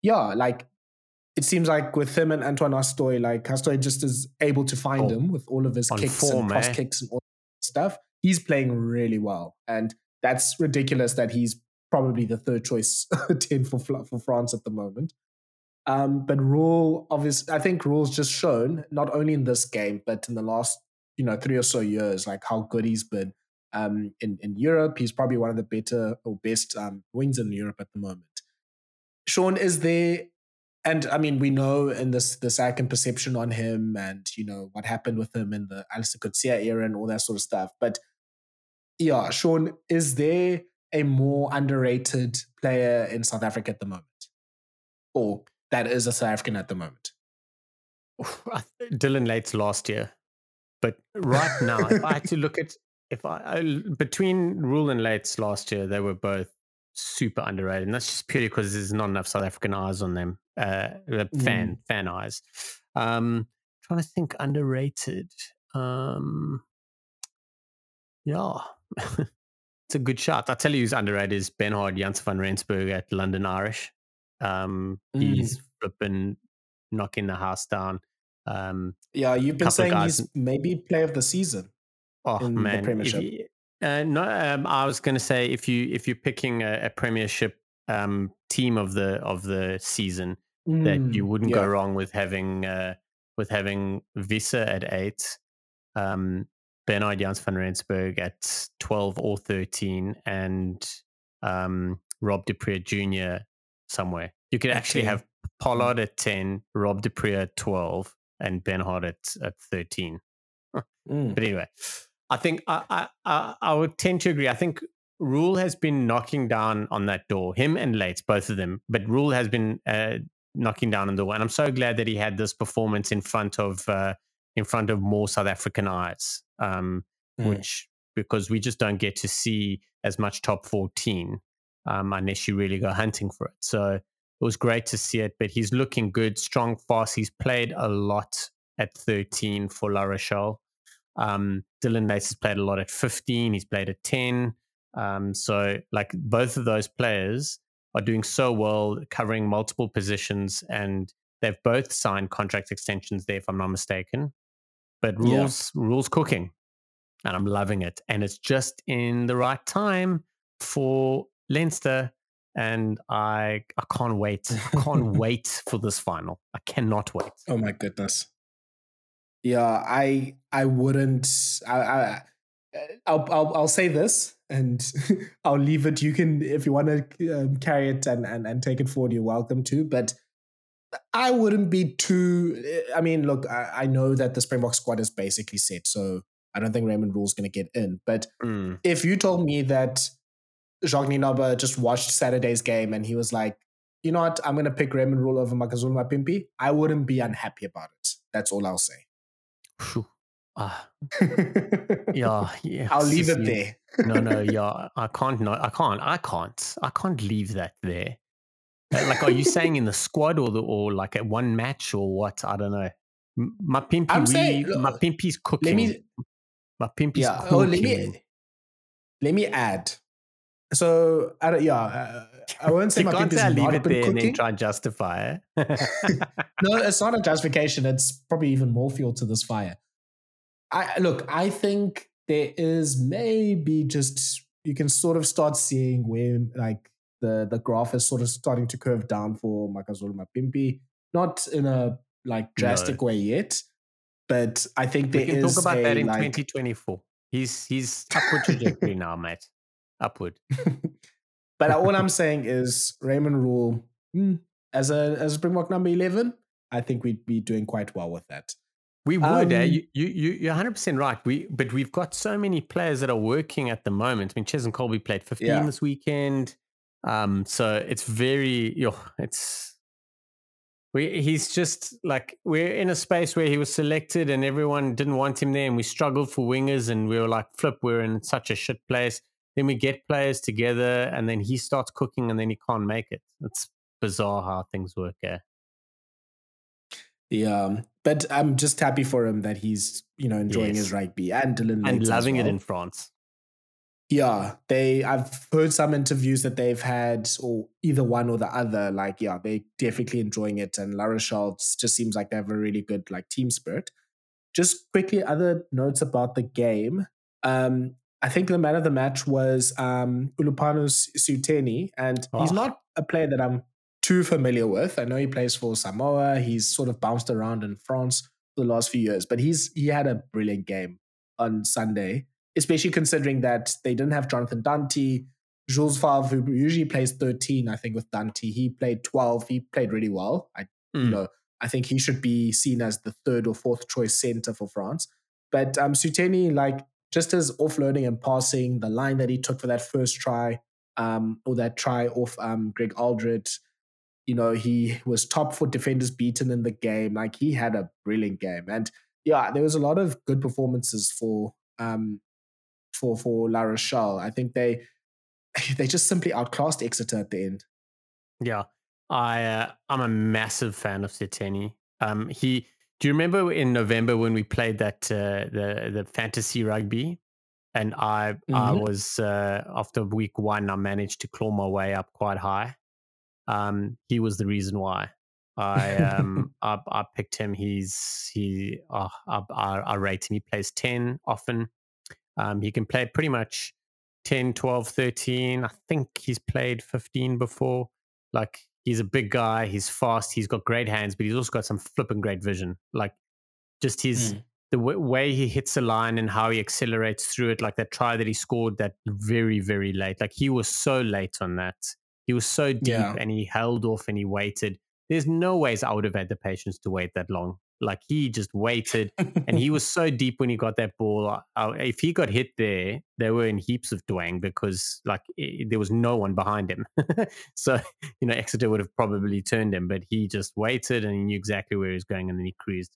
yeah, like, it seems like with him and Antoine Hastoy, like, Hastoy just is able to find him with all of his kicks and cross kicks and all that stuff. He's playing really well. And that's ridiculous that he's probably the third choice 10 for France at the moment. But Rhule, obviously, I think Rhule's just shown, not only in this game, but in the last, 3 or so years, like how good he's been in Europe. He's probably one of the better or best wings in Europe at the moment. Sean, is there... And I mean, we know in the sack and perception on him, and what happened with him in the Alistair Coetzee era and all that sort of stuff. But yeah, Sean, is there a more underrated player in South Africa at the moment, or that is a South African at the moment? Dylan Lates last year, but right now, if I had to look at between Rhule and Lates last year, they were both super underrated, and that's just purely because there's not enough South African eyes on them. Fan eyes. Trying to think underrated. It's a good shot. I tell you who's underrated is Bernhard Jansen van Rensburg at London Irish. He's flipping, knocking the house down. You've been saying he's maybe player of the season. Oh man, the Premiership. I was going to say if you're picking a Premiership team of the season, that you wouldn't go wrong with having Visser at 8, Bernhard Jansen van Rensburg at 12 or 13, and Rob Duprea Jr. somewhere. You could actually have Pollard at 10, Rob Duprea at 12, and Bernhard at 13. But anyway, I think I would tend to agree. I think Rhule has been knocking down on that door. Him and Lates, both of them. But Rhule has been knocking down on the door, and I'm so glad that he had this performance in front of more South African eyes, which because we just don't get to see as much top 14 unless you really go hunting for it. So it was great to see it. But he's looking good, strong, fast. He's played a lot at 13 for La Rochelle. Dylan Lates has played a lot at 15. He's played at 10. So like both of those players are doing so well, covering multiple positions, and they've both signed contract extensions there, if I'm not mistaken. But Rhule's cooking, and I'm loving it. And it's just in the right time for Leinster, and I can't wait. I can't wait for this final. I cannot wait. Oh my goodness. Yeah, I wouldn't. I'll say this. And I'll leave it. You can, if you want to carry it and take it forward, you're welcome to. But I wouldn't be too... I mean, look, I know that the Springbok squad is basically set, so I don't think Raymond Rhule's going to get in. But if you told me that Jacques Ninoba just watched Saturday's game and he was like, you know what, I'm going to pick Raymond Rhule over Makazulu Mapimpi, I wouldn't be unhappy about it. That's all I'll say. Yeah. I'll leave it there. I can't leave that there. Like, are you saying in the squad or like at one match or what? I don't know. Mapimpi's cooking. Mapimpi's cooking. Oh, let me add. So I won't say Mapimpi's not been cooking. You can't leave it there and then try and justify it. No, it's not a justification. It's probably even more fuel to this fire. I think there is maybe just, you can sort of start seeing where like the graph is sort of starting to curve down for Makazulu Mapimpi. Not in a like drastic way yet, but I think there is. We can talk about that in 2024. He's upward trajectory now, mate. Upward. But all I'm saying is Raymond Rhule as a Springbok number 11, I think we'd be doing quite well with that. We would. You're 100% right. But we've got so many players that are working at the moment. I mean, Ches and Colby played 15 this weekend. So it's very, he's just like, we're in a space where he was selected and everyone didn't want him there. And we struggled for wingers and we were like, flip, we're in such a shit place. Then we get players together and then he starts cooking and then he can't make it. It's bizarre how things work out. Yeah, but I'm just happy for him that he's, enjoying his rugby and Dylan Lates and loving it in France. Yeah, I've heard some interviews that they've had, or either one or the other. Like, yeah, they're definitely enjoying it, and La Rochelle just seems like they have a really good like team spirit. Just quickly, other notes about the game. I think the man of the match was Ulupanu Suteni, and he's not a player that I'm too familiar with. I know he plays for Samoa. He's sort of bounced around in France for the last few years, but he had a brilliant game on Sunday, especially considering that they didn't have Jonathan Dante. Jules Favre, who usually plays 13, I think, with Dante, he played 12. He played really well. I think he should be seen as the third or fourth choice center for France. But Suteni, like, just his offloading and passing, the line that he took for that first try, or that try off Greg Aldred. He was top for defenders beaten in the game. Like, he had a brilliant game. And yeah, there was a lot of good performances for La Rochelle. I think they just simply outclassed Exeter at the end. Yeah. I'm a massive fan of Suteni. Do you remember in November when we played that the fantasy rugby? And I was after week one, I managed to claw my way up quite high. He was the reason why I picked him. I rate him. He plays 10 often. He can play pretty much 10, 12, 13. I think he's played 15 before. Like, he's a big guy. He's fast. He's got great hands, but he's also got some flipping great vision. Like, just the way he hits the line and how he accelerates through it. Like that try that he scored that very, very late. Like, he was so late on that. He was so deep and he held off and he waited. There's no ways I would have had the patience to wait that long. Like, he just waited and he was so deep when he got that ball. If he got hit there, they were in heaps of dwang because like there was no one behind him. So, Exeter would have probably turned him, but he just waited and he knew exactly where he was going and then he cruised.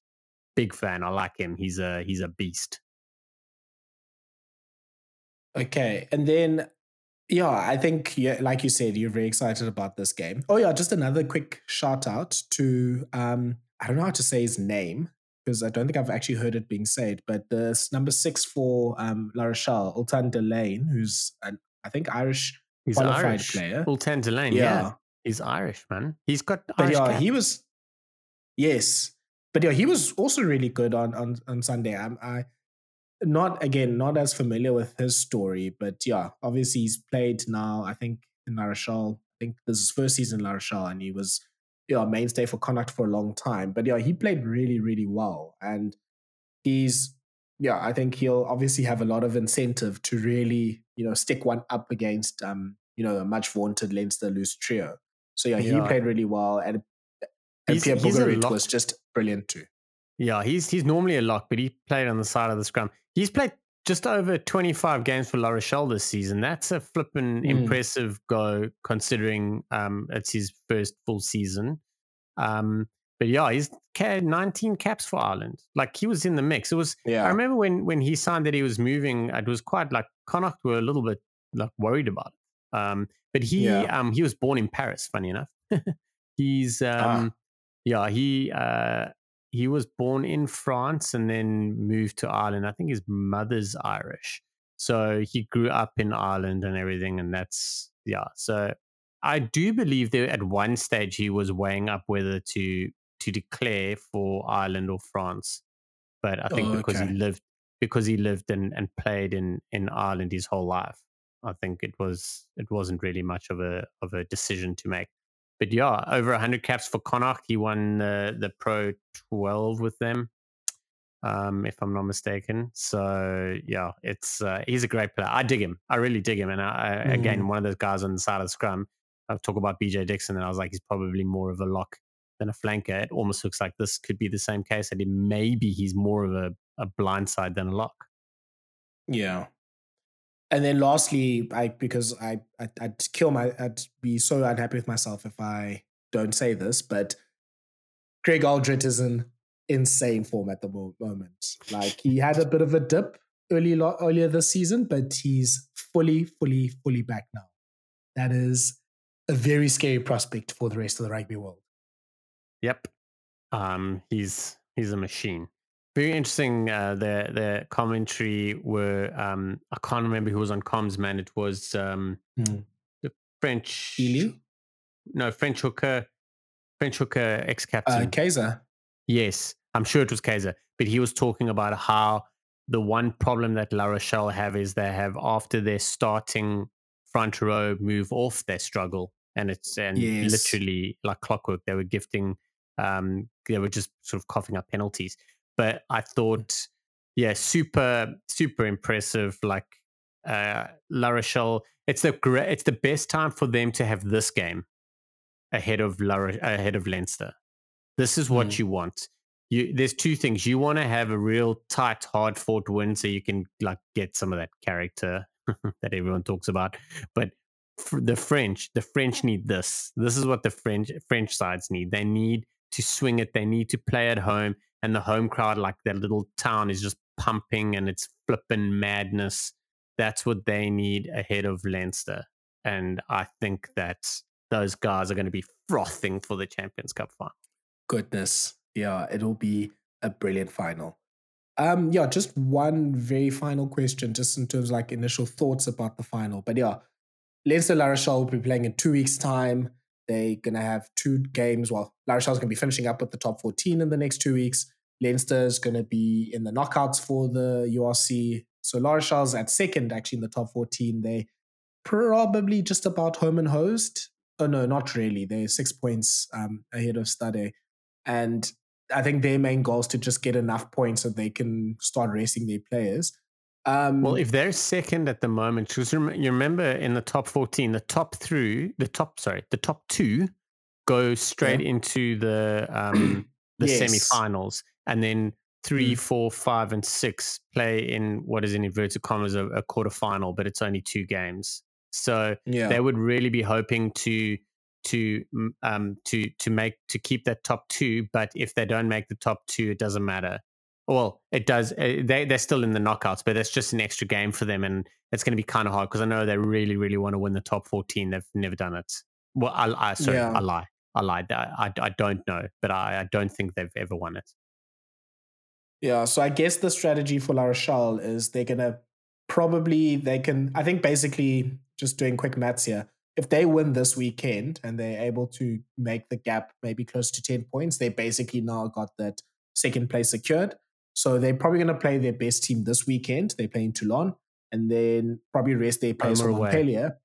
Big fan. I like him. He's a beast. Okay. And then... yeah, I think, like you said, you're very excited about this game. Oh, yeah, just another quick shout out to, I don't know how to say his name because I don't think I've actually heard it being said, but the number 6 for La Rochelle, Ultan Delane, who's, I think, Irish qualified player. Ultan Delane, yeah. He's Irish, man. He's got Irish cap. He was also really good on Sunday. Not as familiar with his story, but yeah, obviously he's played now, I think, in La Rochelle. I think this is his first season in La Rochelle, and he was a mainstay for Connacht for a long time. But yeah, he played really, really well. And I think he'll obviously have a lot of incentive to really, stick one up against, a much vaunted Leinster loose trio. So yeah, he played really well. And And Pierre Barassi was just brilliant too. Yeah, he's normally a lock, but he played on the side of the scrum. He's played just over 25 games for La Rochelle this season. That's a flippin' impressive go, considering it's his first full season. But yeah, he's 19 caps for Ireland. Like, he was in the mix. It was. Yeah. I remember when he signed that he was moving, it was quite like Connacht were a little bit like worried about it. But he was born in Paris, funny enough. He was born in France and then moved to Ireland. I think his mother's Irish. So he grew up in Ireland and everything. And so I do believe that at one stage he was weighing up whether to declare for Ireland or France. But I think because he lived and played in Ireland his whole life, I think it wasn't really much of a decision to make. But yeah, over 100 caps for Connacht. He won the Pro 12 with them, if I'm not mistaken. So yeah, it's he's a great player. I dig him. I really dig him. And again, one of those guys on the side of the scrum. I talk about BJ Dixon, and I was like, he's probably more of a lock than a flanker. It almost looks like this could be the same case. And maybe he's more of a blindside than a lock. Yeah. And then lastly, I'd be so unhappy with myself if I don't say this, but Craig Aldred is in insane form at the moment. Like, he had a bit of a dip earlier this season, but he's fully back now. That is a very scary prospect for the rest of the rugby world. Yep, he's a machine. Very interesting. The commentary were I can't remember who was on comms, man. It was the French Ely? No, French hooker ex-captain Kaiser. Yes, I'm sure it was Kaiser. But he was talking about how the one problem that La Rochelle have is they have, after their starting front row move off, they struggle, and literally like clockwork, they were gifting. They were just sort of coughing up penalties. But I thought, yeah, super, super impressive. Like La Rochelle, it's the best time for them to have this game ahead of Leinster. This is what you want. There's two things. You want to have a real tight, hard-fought win so you can like get some of that character that everyone talks about. But the French need this. This is what the French sides need. They need to swing it. They need to play at home. And the home crowd, like that little town, is just pumping and it's flipping madness. That's what they need ahead of Leinster. And I think that those guys are going to be frothing for the Champions Cup final. Goodness. Yeah, it'll be a brilliant final. Yeah, just one very final question, just in terms of like initial thoughts about the final. But yeah, Leinster La Rochelle will be playing in 2 weeks' time. They're going to have two games. Well, La Rochelle's going to be finishing up with the top 14 in the next 2 weeks. Leinster's going to be in the knockouts for the URC. So La Rochelle's at second, actually, in the top 14. They probably just about home and host. Oh, no, not really. They're 6 points ahead of Stade. And I think their main goal is to just get enough points so they can start racing their players. Well, if they're second at the moment, because you remember in the top 14, the top two go straight into the semifinals, and then 3, 4, 5, and 6 play in what is in inverted commas a quarterfinal, but it's only 2 games. So they would really be hoping to keep that top two. But if they don't make the top two, it doesn't matter. Well, it does. They're still in the knockouts, but that's just an extra game for them, and it's going to be kind of hard because I know they really, really want to win the top 14. They've never done it. Well, I lied. I don't know, but I don't think they've ever won it. Yeah, so I guess the strategy for La Rochelle is I think basically just doing quick maths here. If they win this weekend and they're able to make the gap maybe close to 10 points, they basically now got that second place secured. So they're probably going to play their best team this weekend. They play in Toulon and then probably rest their players for Montpellier.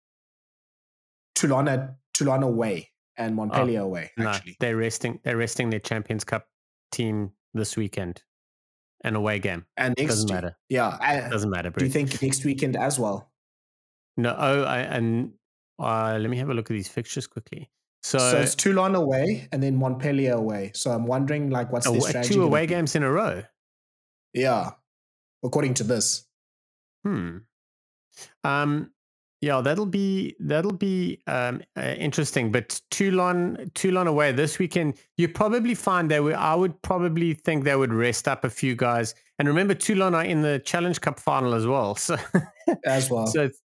Toulon away and Montpellier away. Actually, no, they're resting their Champions Cup team this weekend, an away game. And next doesn't matter. Yeah, doesn't matter. Bruce. Do you think next weekend as well? No. Let me have a look at these fixtures quickly. So it's Toulon away and then Montpellier away. So I'm wondering, like, what's the strategy? 2 away games in a row. Yeah, according to this. Yeah, that'll be interesting. But Toulon away this weekend. You probably find they would. I would probably think they would rest up a few guys. And remember, Toulon are in the Challenge Cup final as well. So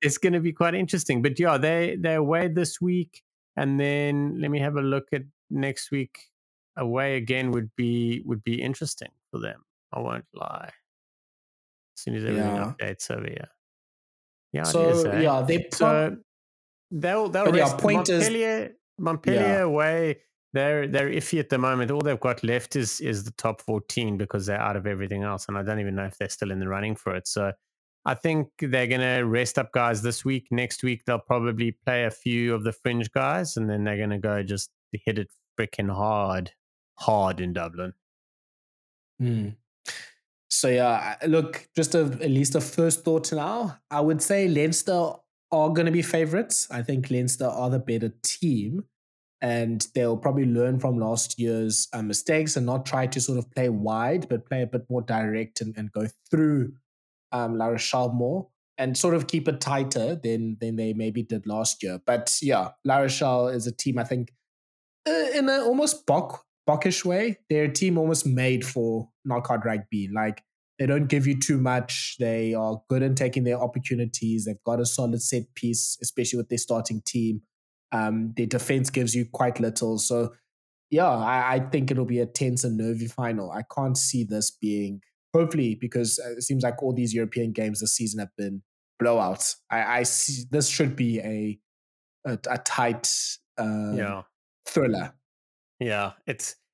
it's going to be quite interesting. But yeah, they're away this week, and then let me have a look at next week. Away again would be interesting for them. I won't lie. As soon as everything updates over here. Yeah, so it is, they'll point Montpellier away. They're iffy at the moment. All they've got left is the top 14 because they're out of everything else, and I don't even know if they're still in the running for it. So I think they're going to rest up guys this week. Next week they'll probably play a few of the fringe guys, and then they're going to go just hit it freaking hard in Dublin. So yeah, look, at least a first thought now. I would say Leinster are going to be favourites. I think Leinster are the better team, and they'll probably learn from last year's mistakes and not try to sort of play wide, but play a bit more direct and go through La Rochelle more and sort of keep it tighter than they maybe did last year. But yeah, La Rochelle is a team, I think, in an almost bockish way. They're a team almost made for knockout rugby. Like, they don't give you too much. They are good in taking their opportunities. They've got a solid set piece, especially with their starting team. Their defense gives you quite little. So yeah, I think it'll be a tense and nervy final. I can't see this being, hopefully, because it seems like all these European games this season have been blowouts. I see this should be a tight thriller. Yeah,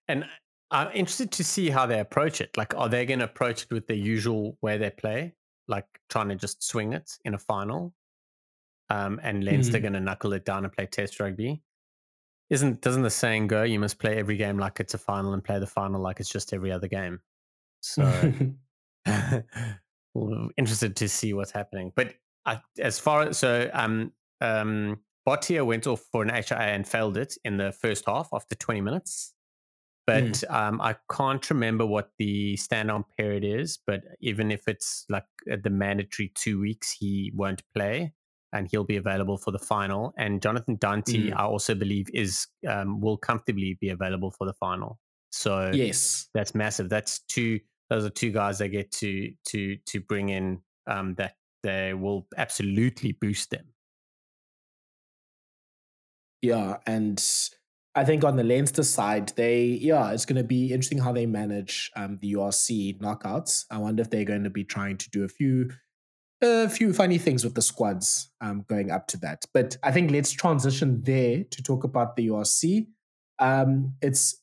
and I'm interested to see how they approach it. Like, are they going to approach it with the usual way they play, like trying to just swing it in a final, and Leinster going to knuckle it down and play test rugby? Doesn't the saying go, you must play every game like it's a final and play the final like it's just every other game? So interested to see what's happening. But Retier went off for an HIA and failed it in the first half after 20 minutes. But I can't remember what the stand-down period is, but even if it's like the mandatory 2 weeks, he won't play and he'll be available for the final. And Jonathan Dante, I also believe, is will comfortably be available for the final. So yes, that's massive. Those are two guys they get to bring in that they will absolutely boost them. Yeah, and I think on the Leinster side, it's going to be interesting how they manage the URC knockouts. I wonder if they're going to be trying to do a few funny things with the squads going up to that. But I think let's transition there to talk about the URC. It's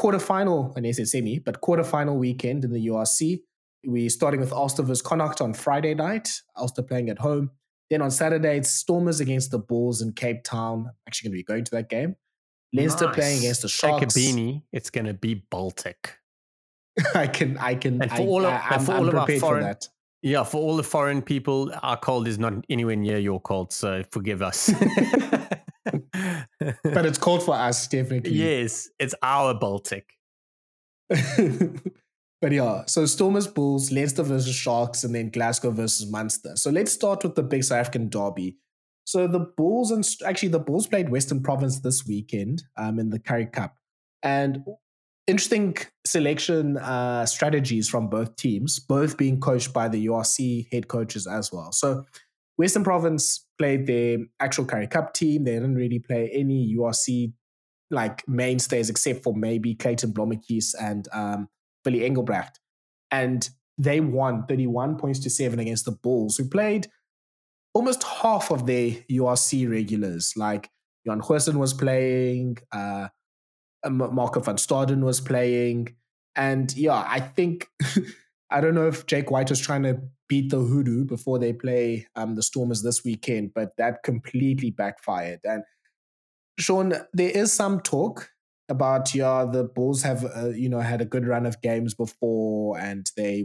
quarterfinal, and I said semi, but quarterfinal weekend in the URC. We're starting with Ulster versus Connacht on Friday night. Ulster playing at home. Then on Saturday, it's Stormers against the Bulls in Cape Town. I'm actually going to be going to that game. Leinster playing against the Sharks. Take a beanie. It's going to be Baltic. I can. And for all of our foreign, for all the foreign people, our cold is not anywhere near your cold, so forgive us. But it's cold for us, definitely. Yes, it's our Baltic. But yeah, so Stormers, Bulls, Leicester versus Sharks, and then Glasgow versus Munster. So let's start with the big South African derby. So the Bulls played Western Province this weekend in the Currie Cup. And interesting selection strategies from both teams, both being coached by the URC head coaches as well. So Western Province played their actual Currie Cup team. They didn't really play any URC like mainstays except for maybe Clayton Blommakies and Billy Engelbrecht, and they won 31-7 against the Bulls, who played almost half of their URC regulars. Like Jan Huisen was playing, Marco van Staden was playing, and yeah, I think I don't know if Jake White was trying to beat the hoodoo before they play the Stormers this weekend, but that completely backfired. And Sean, there is some talk about the Bulls have had a good run of games before, and they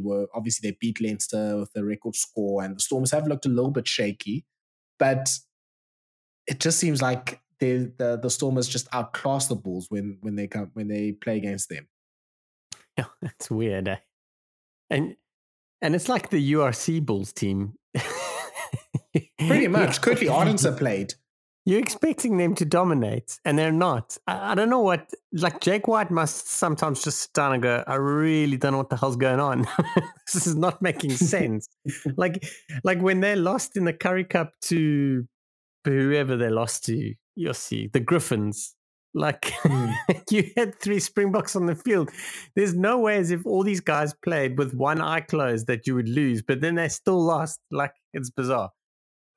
beat Leinster with the record score, and the Stormers have looked a little bit shaky, but it just seems like the Stormers just outclass the Bulls when they play against them. Yeah, that's weird. And it's like the URC Bulls team. Pretty much. Could be Ardenza played. You're expecting them to dominate, and they're not. I don't know what... Like, Jake White must sometimes just sit down and go, I really don't know what the hell's going on. This is not making sense. like when they lost in the Currie Cup to whoever they lost to, you'll see, the Griffins. You had 3 Springboks on the field. There's no way, as if all these guys played with one eye closed, that you would lose, but then they still lost. Like, it's bizarre.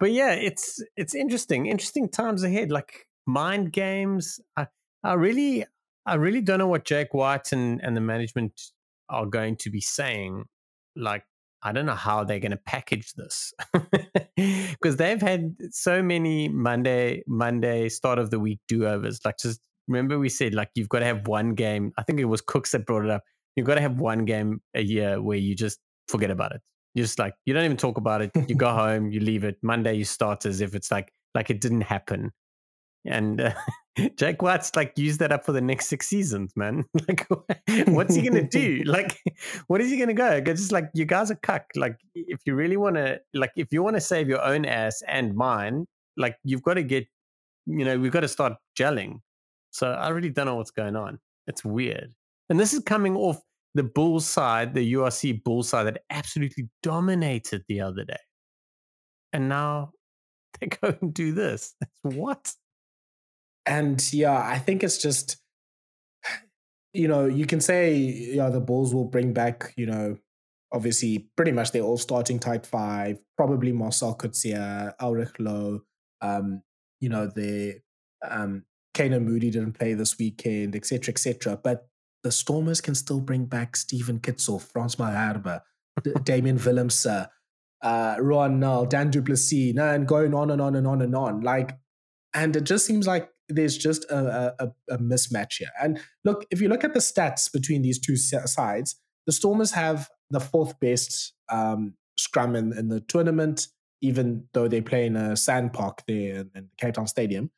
But yeah, it's interesting times ahead. Like, mind games. I really don't know what Jake White and the management are going to be saying. Like, I don't know how they're going to package this, because they've had so many Monday start of the week do overs. Like, just remember we said, like, you've got to have one game. I think it was Cooks that brought it up. You've got to have one game a year where you just forget about it. You're just like, you don't even talk about it. You go home, you leave it. Monday, you start as if it's like it didn't happen. And Jake White's like, use that up for the next 6 seasons, man. Like, what's he going to do? Like, what is he going to go? Just like, you guys are cuck. Like, if you really want to, like, if you want to save your own ass and mine, like, you've got to get, you know, we've got to start gelling. So I really don't know what's going on. It's weird. And this is coming off the Bulls side, the URC Bulls side that absolutely dominated the other day. And now they go and do this. That's what? And yeah, I think it's just, you know, you can say, yeah, the Bulls will bring back, you know, obviously pretty much they're all starting type 5, probably Marcel Kutsia, Ulrich Lowe, you know, the Kanan Moody didn't play this weekend, etc., etc. But the Stormers can still bring back Stephen Kitzel, Frans Malherbe, Damien Willemse, Rohan Nel, Dan Duplessis, and going on and on and on and on. Like, and it just seems like there's just a mismatch here. And look, if you look at the stats between these two sides, the Stormers have the 4th best scrum in the tournament, even though they play in a sand park there in Cape Town Stadium.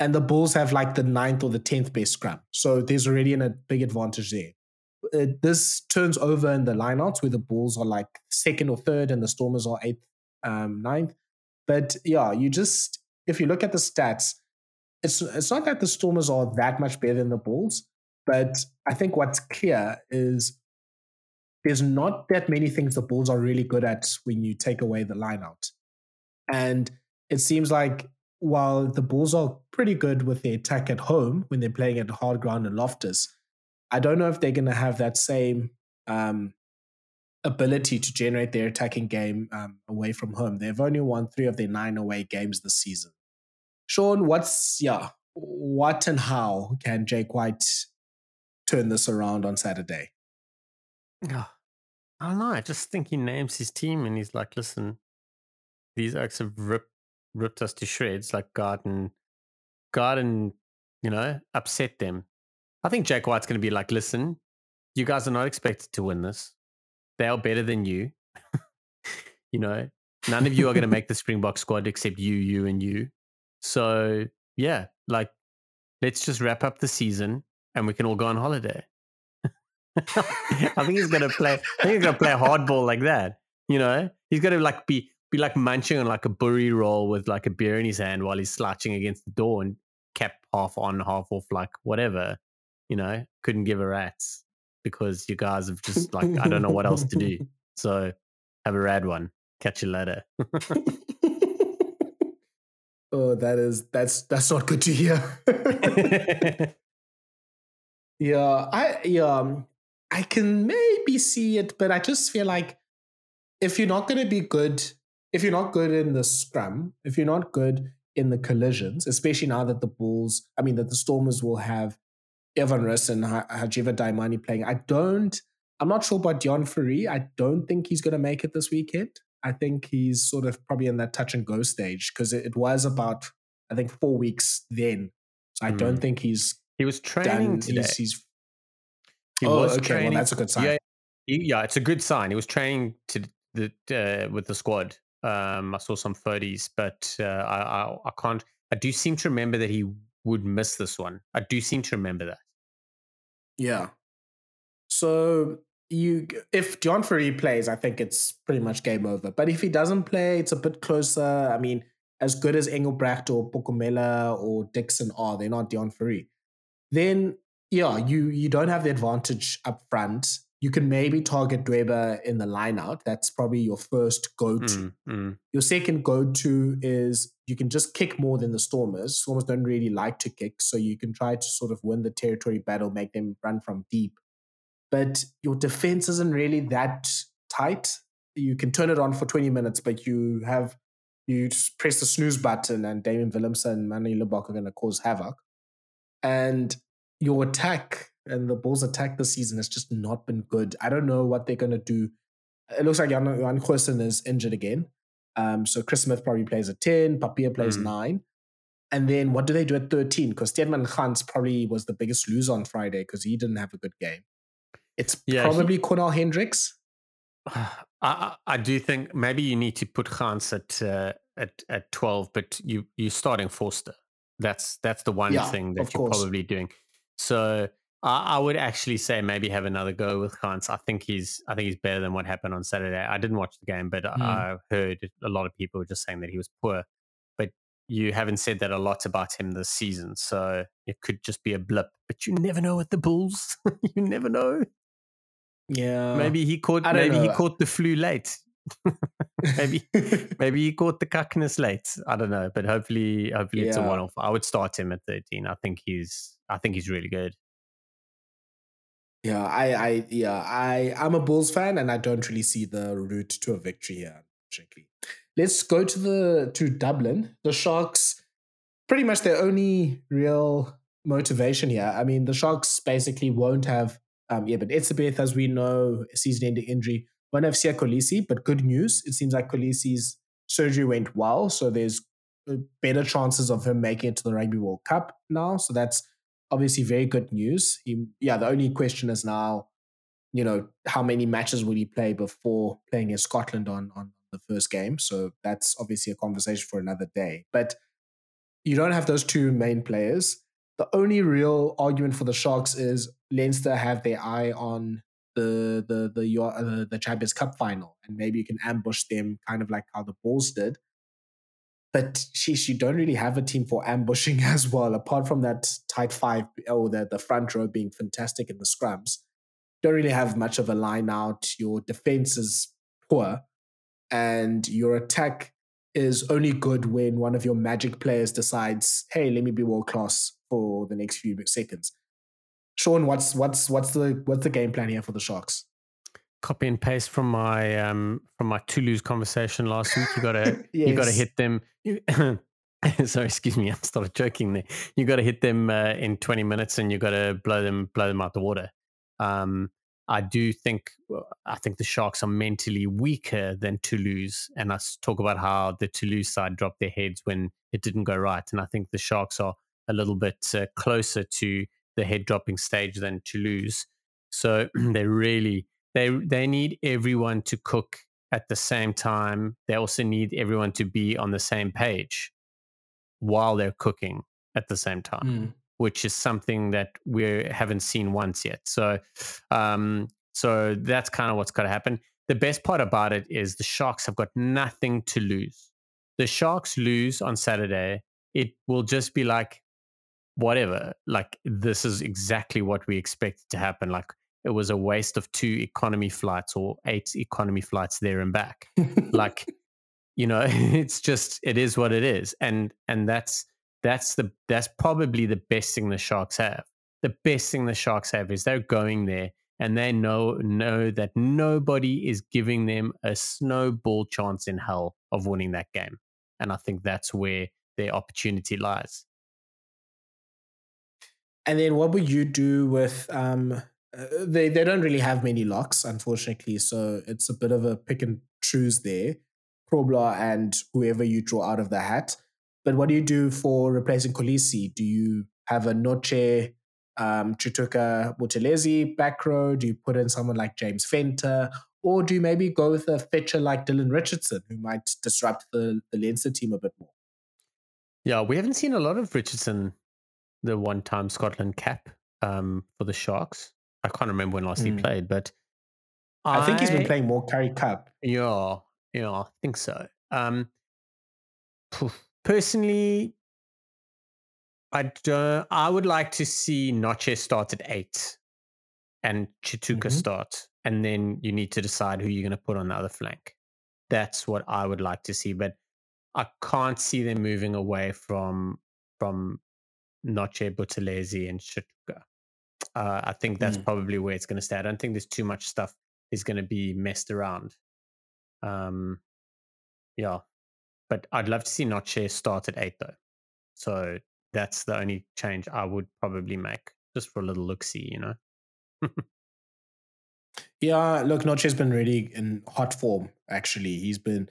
And the Bulls have like the 9th or the 10th best scrum. So there's already a big advantage there. This turns over in the lineouts where the Bulls are like 2nd or 3rd and the Stormers are 8th, 9th. But yeah, you just, if you look at the stats, it's not that the Stormers are that much better than the Bulls, but I think what's clear is there's not that many things the Bulls are really good at when you take away the lineout. And it seems like, while the Bulls are pretty good with their attack at home when they're playing at hard ground and Loftus, I don't know if they're going to have that same ability to generate their attacking game away from home. They've only won 3 of their 9 away games this season. Sean, what and how can Jake White turn this around on Saturday? Oh, I don't know. I just think he names his team and he's like, listen, these acts have ripped us to shreds, like Garden, you know, upset them. I think Jack White's going to be like, listen, you guys are not expected to win this. They are better than you. You know, none of you are going to make the Springbok squad except you, and you. So, yeah, like, let's just wrap up the season and we can all go on holiday. I think he's going to play hardball like that, you know. He's going to, like, be like munching on like a burry roll with like a beer in his hand while he's slouching against the door and cap half on, half off, like whatever, you know, couldn't give a rat's because you guys have just like, I don't know what else to do. So have a rad one. Catch you later. Oh, that's not good to hear. Yeah. I can maybe see it, but I just feel like if you're not going to be good, if you're not good in the scrum, if you're not good in the collisions, especially now that the Stormers will have Evan Riss and Hajiva Daimani playing. I'm not sure about Dion Fourie. I don't think he's going to make it this weekend. I think he's sort of probably in that touch and go stage because it was about, I think, 4 weeks then. So I don't think he was training today. Training. Well, that's a good sign. Yeah, it's a good sign. He was training with the squad. I saw some 30s, but I can't. I do seem to remember that he would miss this one. I do seem to remember that. Yeah. So if John Ferry plays, I think it's pretty much game over. But if he doesn't play, it's a bit closer. I mean, as good as Engelbrecht or Pokumela or Dixon are, they're not John Ferry. Then, yeah, you don't have the advantage up front. You can maybe target Dweber in the line-out. That's probably your first go-to. Your second go-to is you can just kick more than the Stormers. Stormers don't really like to kick, so you can try to sort of win the territory battle, make them run from deep. But your defense isn't really that tight. You can turn it on for 20 minutes, but you press the snooze button and Damien Willemse and Manu Lubbock are going to cause havoc. And your attack and the Bulls' attack this season has just not been good. I don't know what they're going to do. It looks like Johan Kruisen is injured again. So Chris Smith probably plays at 10, Papier plays 9. And then what do they do at 13? Because Tiedman Hans probably was the biggest loser on Friday because he didn't have a good game. It's probably Cornel Hendricks. I do think maybe you need to put Hans at 12, but you're starting Forster. That's the one thing that you're probably doing. So I would actually say maybe have another go with Hans. I think he's better than what happened on Saturday. I didn't watch the game, but I heard a lot of people were just saying that he was poor. But you haven't said that a lot about him this season, so it could just be a blip. But you never know with the Bulls. You never know. Yeah, maybe he caught the flu late. maybe he caught the cuckness late. I don't know, but hopefully it's a one-off. I would start him at 13. I think he's really good. Yeah, I'm a Bulls fan, and I don't really see the route to a victory here. Unfortunately, let's go to Dublin. The Sharks, pretty much their only real motivation here. I mean, the Sharks basically won't have. But Etzebeth, as we know, season-ending injury. Won't have Siya Kolisi, but good news. It seems like Kolisi's surgery went well, so there's better chances of him making it to the Rugby World Cup now. So that's obviously very good news. The only question is now, how many matches will he play before playing in Scotland on the first game? So that's obviously a conversation for another day. But you don't have those two main players. The only real argument for the Sharks is Leinster have their eye on the Champions Cup final, and maybe you can ambush them, kind of like how the Bulls did. But sheesh, you don't really have a team for ambushing as well, apart from that tight five or the front row being fantastic in the scrums. Don't really have much of a line out. Your defense is poor, and your attack is only good when one of your magic players decides, hey, let me be world class for the next few seconds. Sean, what's the game plan here for the Sharks? Copy and paste from my Toulouse conversation last week. You gotta hit them. Sorry, excuse me, I started joking there. You gotta hit them in 20 minutes, and you gotta blow them out the water. I think the Sharks are mentally weaker than Toulouse, and I talk about how the Toulouse side dropped their heads when it didn't go right, and I think the Sharks are a little bit closer to the head dropping stage than Toulouse. So they need everyone to cook at the same time. They also need everyone to be on the same page while they're cooking at the same time, which is something that we haven't seen once yet. So so that's kind of what's got to happen. The best part about it is the Sharks have got nothing to lose. The Sharks lose on Saturday, it will just be like, whatever, like this is exactly what we expected to happen. Like it was a waste of 2 economy flights or 8 economy flights there and back. Like, it's just, it is what it is. And that's probably the best thing the Sharks have. The best thing the Sharks have is they're going there and they know that nobody is giving them a snowball chance in hell of winning that game. And I think that's where their opportunity lies. And then what would you do with, they don't really have many locks, unfortunately, so it's a bit of a pick and choose there, Krobler and whoever you draw out of the hat. But what do you do for replacing Kolisi? Do you have a Noche, Chituka, Butelezi back row? Do you put in someone like James Fenter? Or do you maybe go with a fetcher like Dylan Richardson, who might disrupt the Leinster team a bit more? Yeah, we haven't seen a lot of Richardson, the one-time Scotland cap for the Sharks. I can't remember when last he played, but I think he's been playing more Currie Cup. Yeah, I think so. Personally, I would like to see Noche start at 8 and Chituka start, and then you need to decide who you're going to put on the other flank. That's what I would like to see, but I can't see them moving away from Noche, Buthelezi, and Chituka. I think that's probably where it's going to stay. I don't think there's too much stuff is going to be messed around. Yeah, but I'd love to see Noche start at 8 though. So that's the only change I would probably make, just for a little look-see, you know? Yeah, look, Noche's been really in hot form, actually. He's been,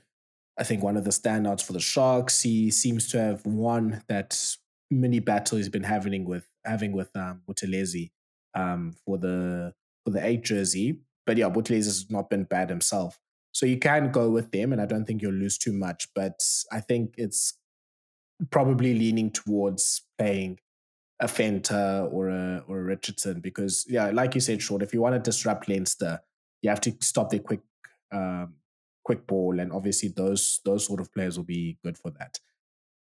I think, one of the standouts for the Sharks. He seems to have won that mini battle he's been having with Buthelezi for the 8 jersey. But yeah, Buthelezi has not been bad himself. So you can go with them, and I don't think you'll lose too much. But I think it's probably leaning towards playing a Fenter or a Richardson because, yeah, like you said, Sean, if you want to disrupt Leinster, you have to stop their quick ball, and obviously those sort of players will be good for that.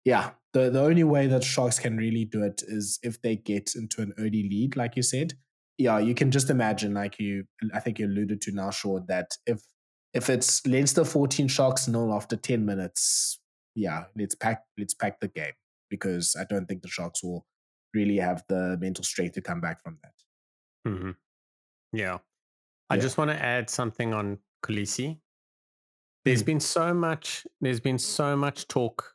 Yeah, the only way that Sharks can really do it is if they get into an early lead, like you said. Yeah, you can just imagine, I think you alluded to now, Sean, that if it's Leinster 14 Sharks 0 after 10 minutes, yeah, let's pack the game, because I don't think the Sharks will really have the mental strength to come back from that. Mm-hmm. Yeah. I just want to add something on Kolisi. There's been so much talk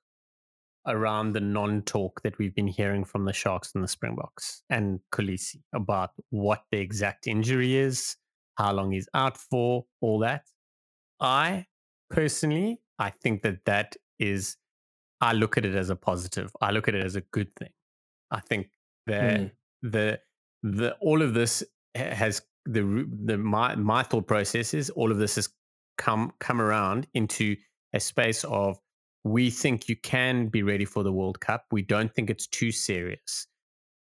around the non-talk that we've been hearing from the Sharks and the Springboks and Kolisi about what the exact injury is, how long he's out for, all that. I think that is, I look at it as a positive. I look at it as a good thing. I think that the all of this has my thought process is all of this has come around into a space of, we think you can be ready for the World Cup. We don't think it's too serious,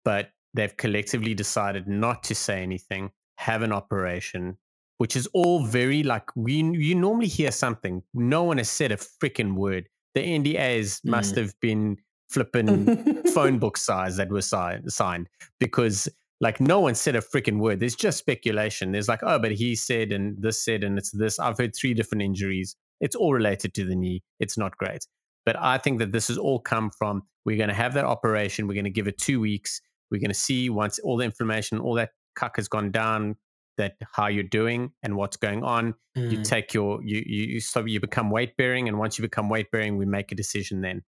but they've collectively decided not to say anything, have an operation, which is all very like, you normally hear something. No one has said a freaking word. The NDAs must have been flipping phone book size that were signed, because like no one said a freaking word. There's just speculation. There's like, oh, but he said and this said and it's this. I've heard 3 different injuries. It's all related to the knee. It's not great. But I think that this has all come from, we're going to have that operation. We're going to give it 2 weeks. We're going to see once all the inflammation, all that cuck has gone down, that how you're doing and what's going on. You take your, you become weight bearing. And once you become weight bearing, we make a decision then.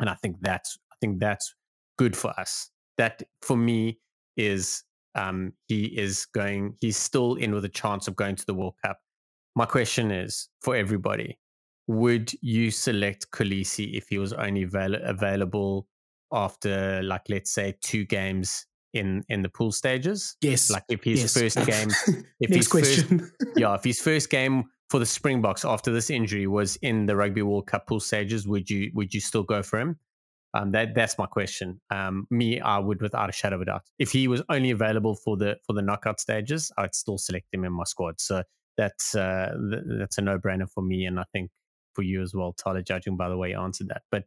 And I think that's good for us. That for me is, he's still in with a chance of going to the World Cup. My question is for everybody, would you select Kolisi if he was only available after, like, let's say 2 games in the pool stages? Yes. Like if his first game, if his question. If his first game for the Springboks after this injury was in the Rugby World Cup pool stages, would you still go for him? That's my question. I would, without a shadow of a doubt. If he was only available for the knockout stages, I would still select him in my squad. So that's a no-brainer for me, and I think for you as well, Tyler, judging by the way you answered that. But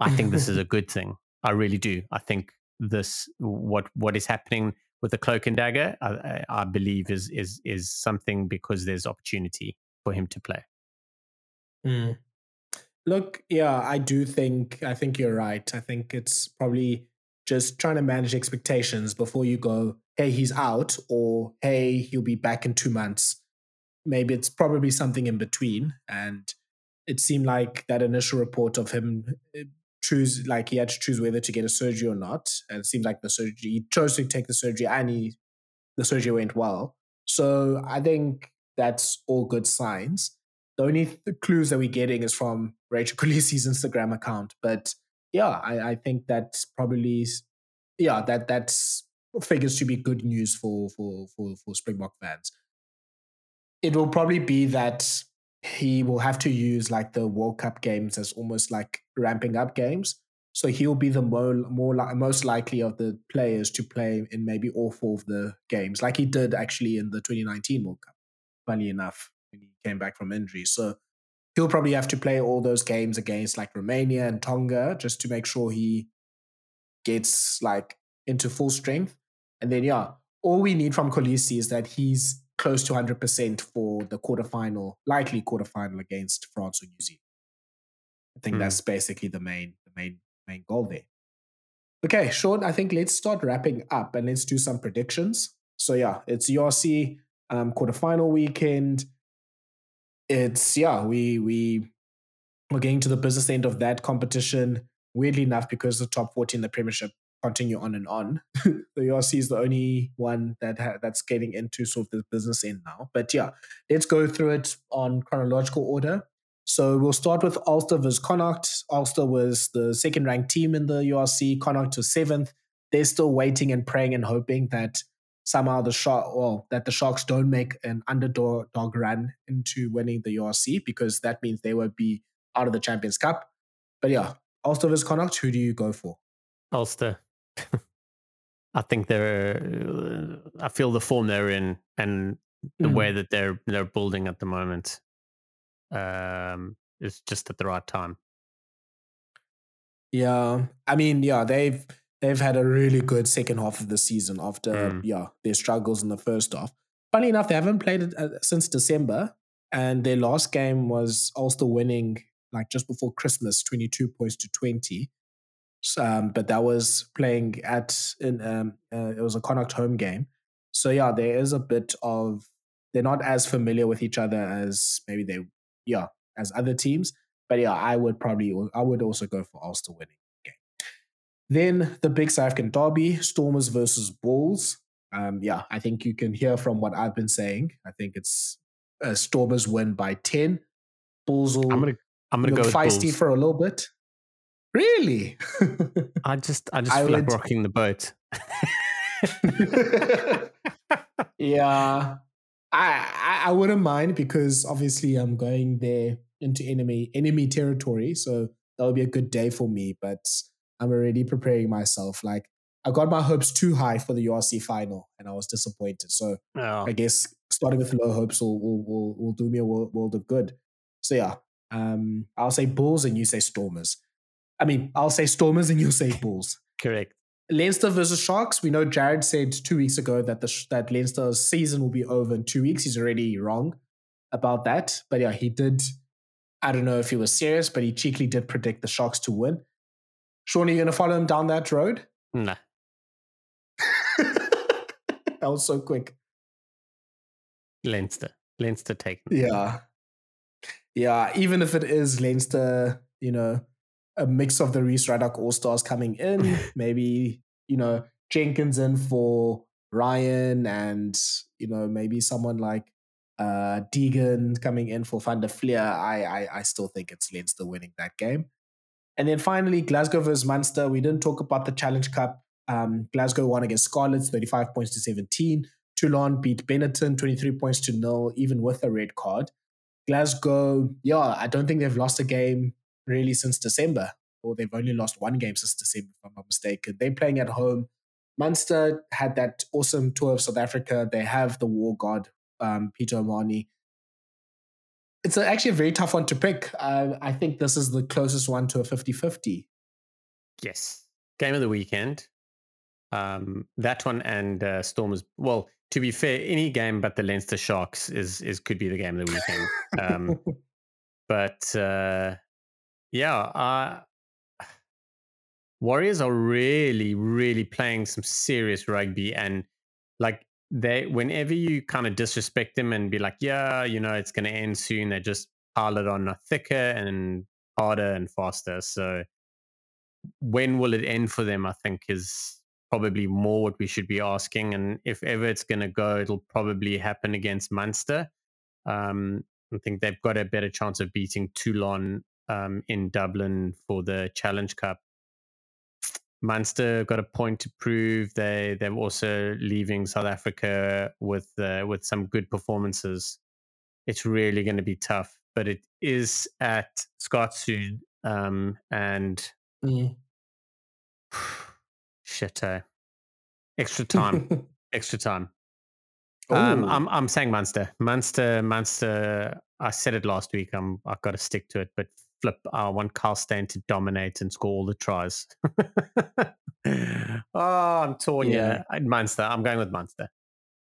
I think this is a good thing. I really do. I think this what is happening with the cloak and dagger, I believe is something, because there's opportunity for him to play. Look, yeah, I think you're right. I think it's probably just trying to manage expectations before you go, hey, he's out, or hey, he'll be back in 2 months. Maybe it's probably something in between. And it seemed like that initial report of him he had to choose whether to get a surgery or not. And it seemed like he chose to take the surgery, and the surgery went well. So I think that's all good signs. The only clues that we're getting is from Rachel Kolisi's Instagram account. But yeah, I think that's probably, that's figures to be good news for Springbok fans. It will probably be that he will have to use like the World Cup games as almost like ramping up games. So he'll be the most likely of the players to play in maybe all four of the games, like he did actually in the 2019 World Cup, funny enough, when he came back from injury. So he'll probably have to play all those games against like Romania and Tonga just to make sure he gets like into full strength. And then, yeah, all we need from Kolisi is that he's close to 100% for the likely quarterfinal against France or New Zealand. I think that's basically the main goal there. Okay, Sean, I think let's start wrapping up and let's do some predictions. So yeah, it's URC quarterfinal weekend. It's, yeah, we are getting to the business end of that competition. Weirdly enough, because the top 14 in the Premiership continue on and on. The URC is the only one that's getting into sort of the business end now. But yeah, let's go through it on chronological order. So we'll start with Ulster vs Connacht. Ulster was the second-ranked team in the URC. Connacht was 7th. They're still waiting and praying and hoping that somehow that the Sharks don't make an underdog run into winning the URC, because that means they won't be out of the Champions Cup. But yeah, Ulster vs Connacht, who do you go for? Ulster. I think I feel the form they're in and the way that they're building at the moment. It's just at the right time. Yeah, I mean, yeah, they've had a really good second half of the season after their struggles in the first half. Funny enough, they haven't played it since December, and their last game was Ulster winning like just before Christmas, 22 points to 20. But that was playing it was a Connacht home game. So yeah, there is a bit of, they're not as familiar with each other as maybe they. Yeah, as other teams. But yeah, I would also go for Ulster winning the game. Then the big South African derby, Stormers versus Bulls. I think you can hear from what I've been saying. I think it's Stormers win by 10. Bulls will I'm gonna go feisty Bulls for a little bit. Really? I feel like rocking the boat. Yeah. I wouldn't mind, because obviously I'm going there into enemy territory, so that'll be a good day for me, but I'm already preparing myself. Like, I got my hopes too high for the URC final and I was disappointed. So I guess starting with low hopes will do me a world of good. So yeah, I'll say Bulls and you say Stormers. I mean, I'll say Stormers and you'll say Bulls. Correct. Leinster versus Sharks. We know Jared said 2 weeks ago that that Leinster's season will be over in 2 weeks. He's already wrong about that. But yeah, he did. I don't know if he was serious, but he cheekily did predict the Sharks to win. Sean, are you going to follow him down that road? No. That was so quick. Leinster take it. Yeah. Yeah, even if it is Leinster, you know, a mix of the Reese Raddock All-Stars coming in, maybe, you know, Jenkins in for Ryan, and, you know, maybe someone like Deegan coming in for van der Flier. I still think it's Leinster winning that game. And then finally, Glasgow versus Munster. We didn't talk about the Challenge Cup. Glasgow won against Scarlets, 35 points to 17. Toulon beat Benetton, 23 points to 0, even with a red card. Glasgow, yeah, I don't think they've lost a game really since December, or they've only lost one game since December, if I'm not mistaken. They're playing at home. Munster had that awesome tour of South Africa. They have the war god, Peter Omani. It's actually a very tough one to pick. I think this is the closest one to a 50-50. Yes. Game of the weekend. That one and Stormers. Well, to be fair, any game but the Leinster Sharks is could be the game of the weekend. Warriors are really, really playing some serious rugby, and like whenever you kind of disrespect them and be like, yeah, you know, it's going to end soon, they just pile it on thicker and harder and faster. So when will it end for them, I think, is probably more what we should be asking. And if ever it's going to go, it'll probably happen against Munster. I think they've got a better chance of beating Toulon in Dublin for the Challenge Cup. Munster got a point to prove. They're also leaving South Africa with some good performances. It's really going to be tough, but it is at Scotstoun, and Shit. Extra time. Extra time. I'm saying Munster. I said it last week. I've got to stick to it. But flip, I want Carl Steyn to dominate and score all the tries. I'm torn. Yeah, Munster. I'm going with Munster.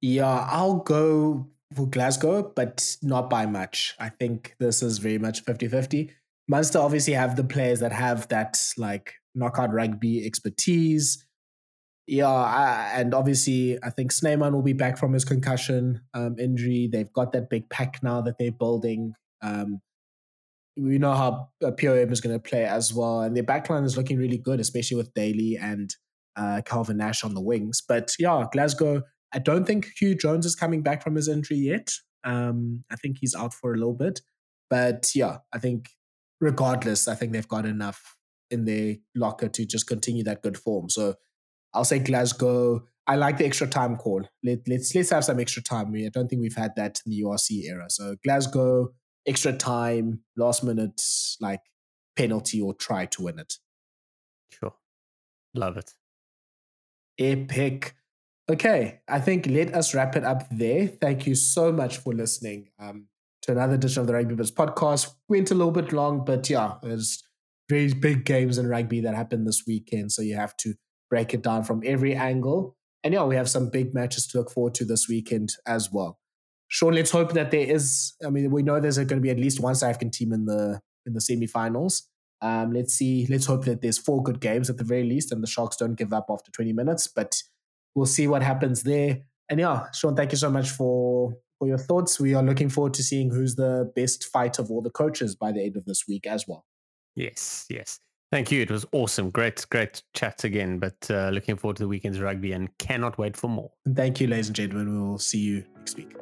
Yeah, I'll go for Glasgow, but not by much. I think this is very much 50-50. Munster obviously have the players that have that like knockout rugby expertise. Yeah, and obviously I think Snyman will be back from his concussion injury. They've got that big pack now that they're building. We know how POM is going to play as well. And their backline is looking really good, especially with Daly and Calvin Nash on the wings. But yeah, Glasgow, I don't think Hugh Jones is coming back from his injury yet. I think he's out for a little bit. But yeah, I think regardless, I think they've got enough in their locker to just continue that good form. So I'll say Glasgow. I like the extra time call. Let's have some extra time. I don't think we've had that in the URC era. So Glasgow, extra time, last minute, like penalty or try to win it. Sure. Love it. Epic. Okay. I think let us wrap it up there. Thank you so much for listening to another edition of the Rugby Biz podcast. Went a little bit long, but yeah, there's very big games in rugby that happened this weekend. So you have to break it down from every angle. And yeah, we have some big matches to look forward to this weekend as well. Sean, let's hope that there is, I mean, we know there's going to be at least one South African team in the semi-finals. Let's see. Let's hope that there's four good games at the very least and the Sharks don't give up after 20 minutes, but we'll see what happens there. And yeah, Sean, thank you so much for your thoughts. We are looking forward to seeing who's the best fight of all the coaches by the end of this week as well. Yes. Thank you. It was awesome. Great chat again, but looking forward to the weekend's rugby and cannot wait for more. Thank you, ladies and gentlemen. We will see you next week.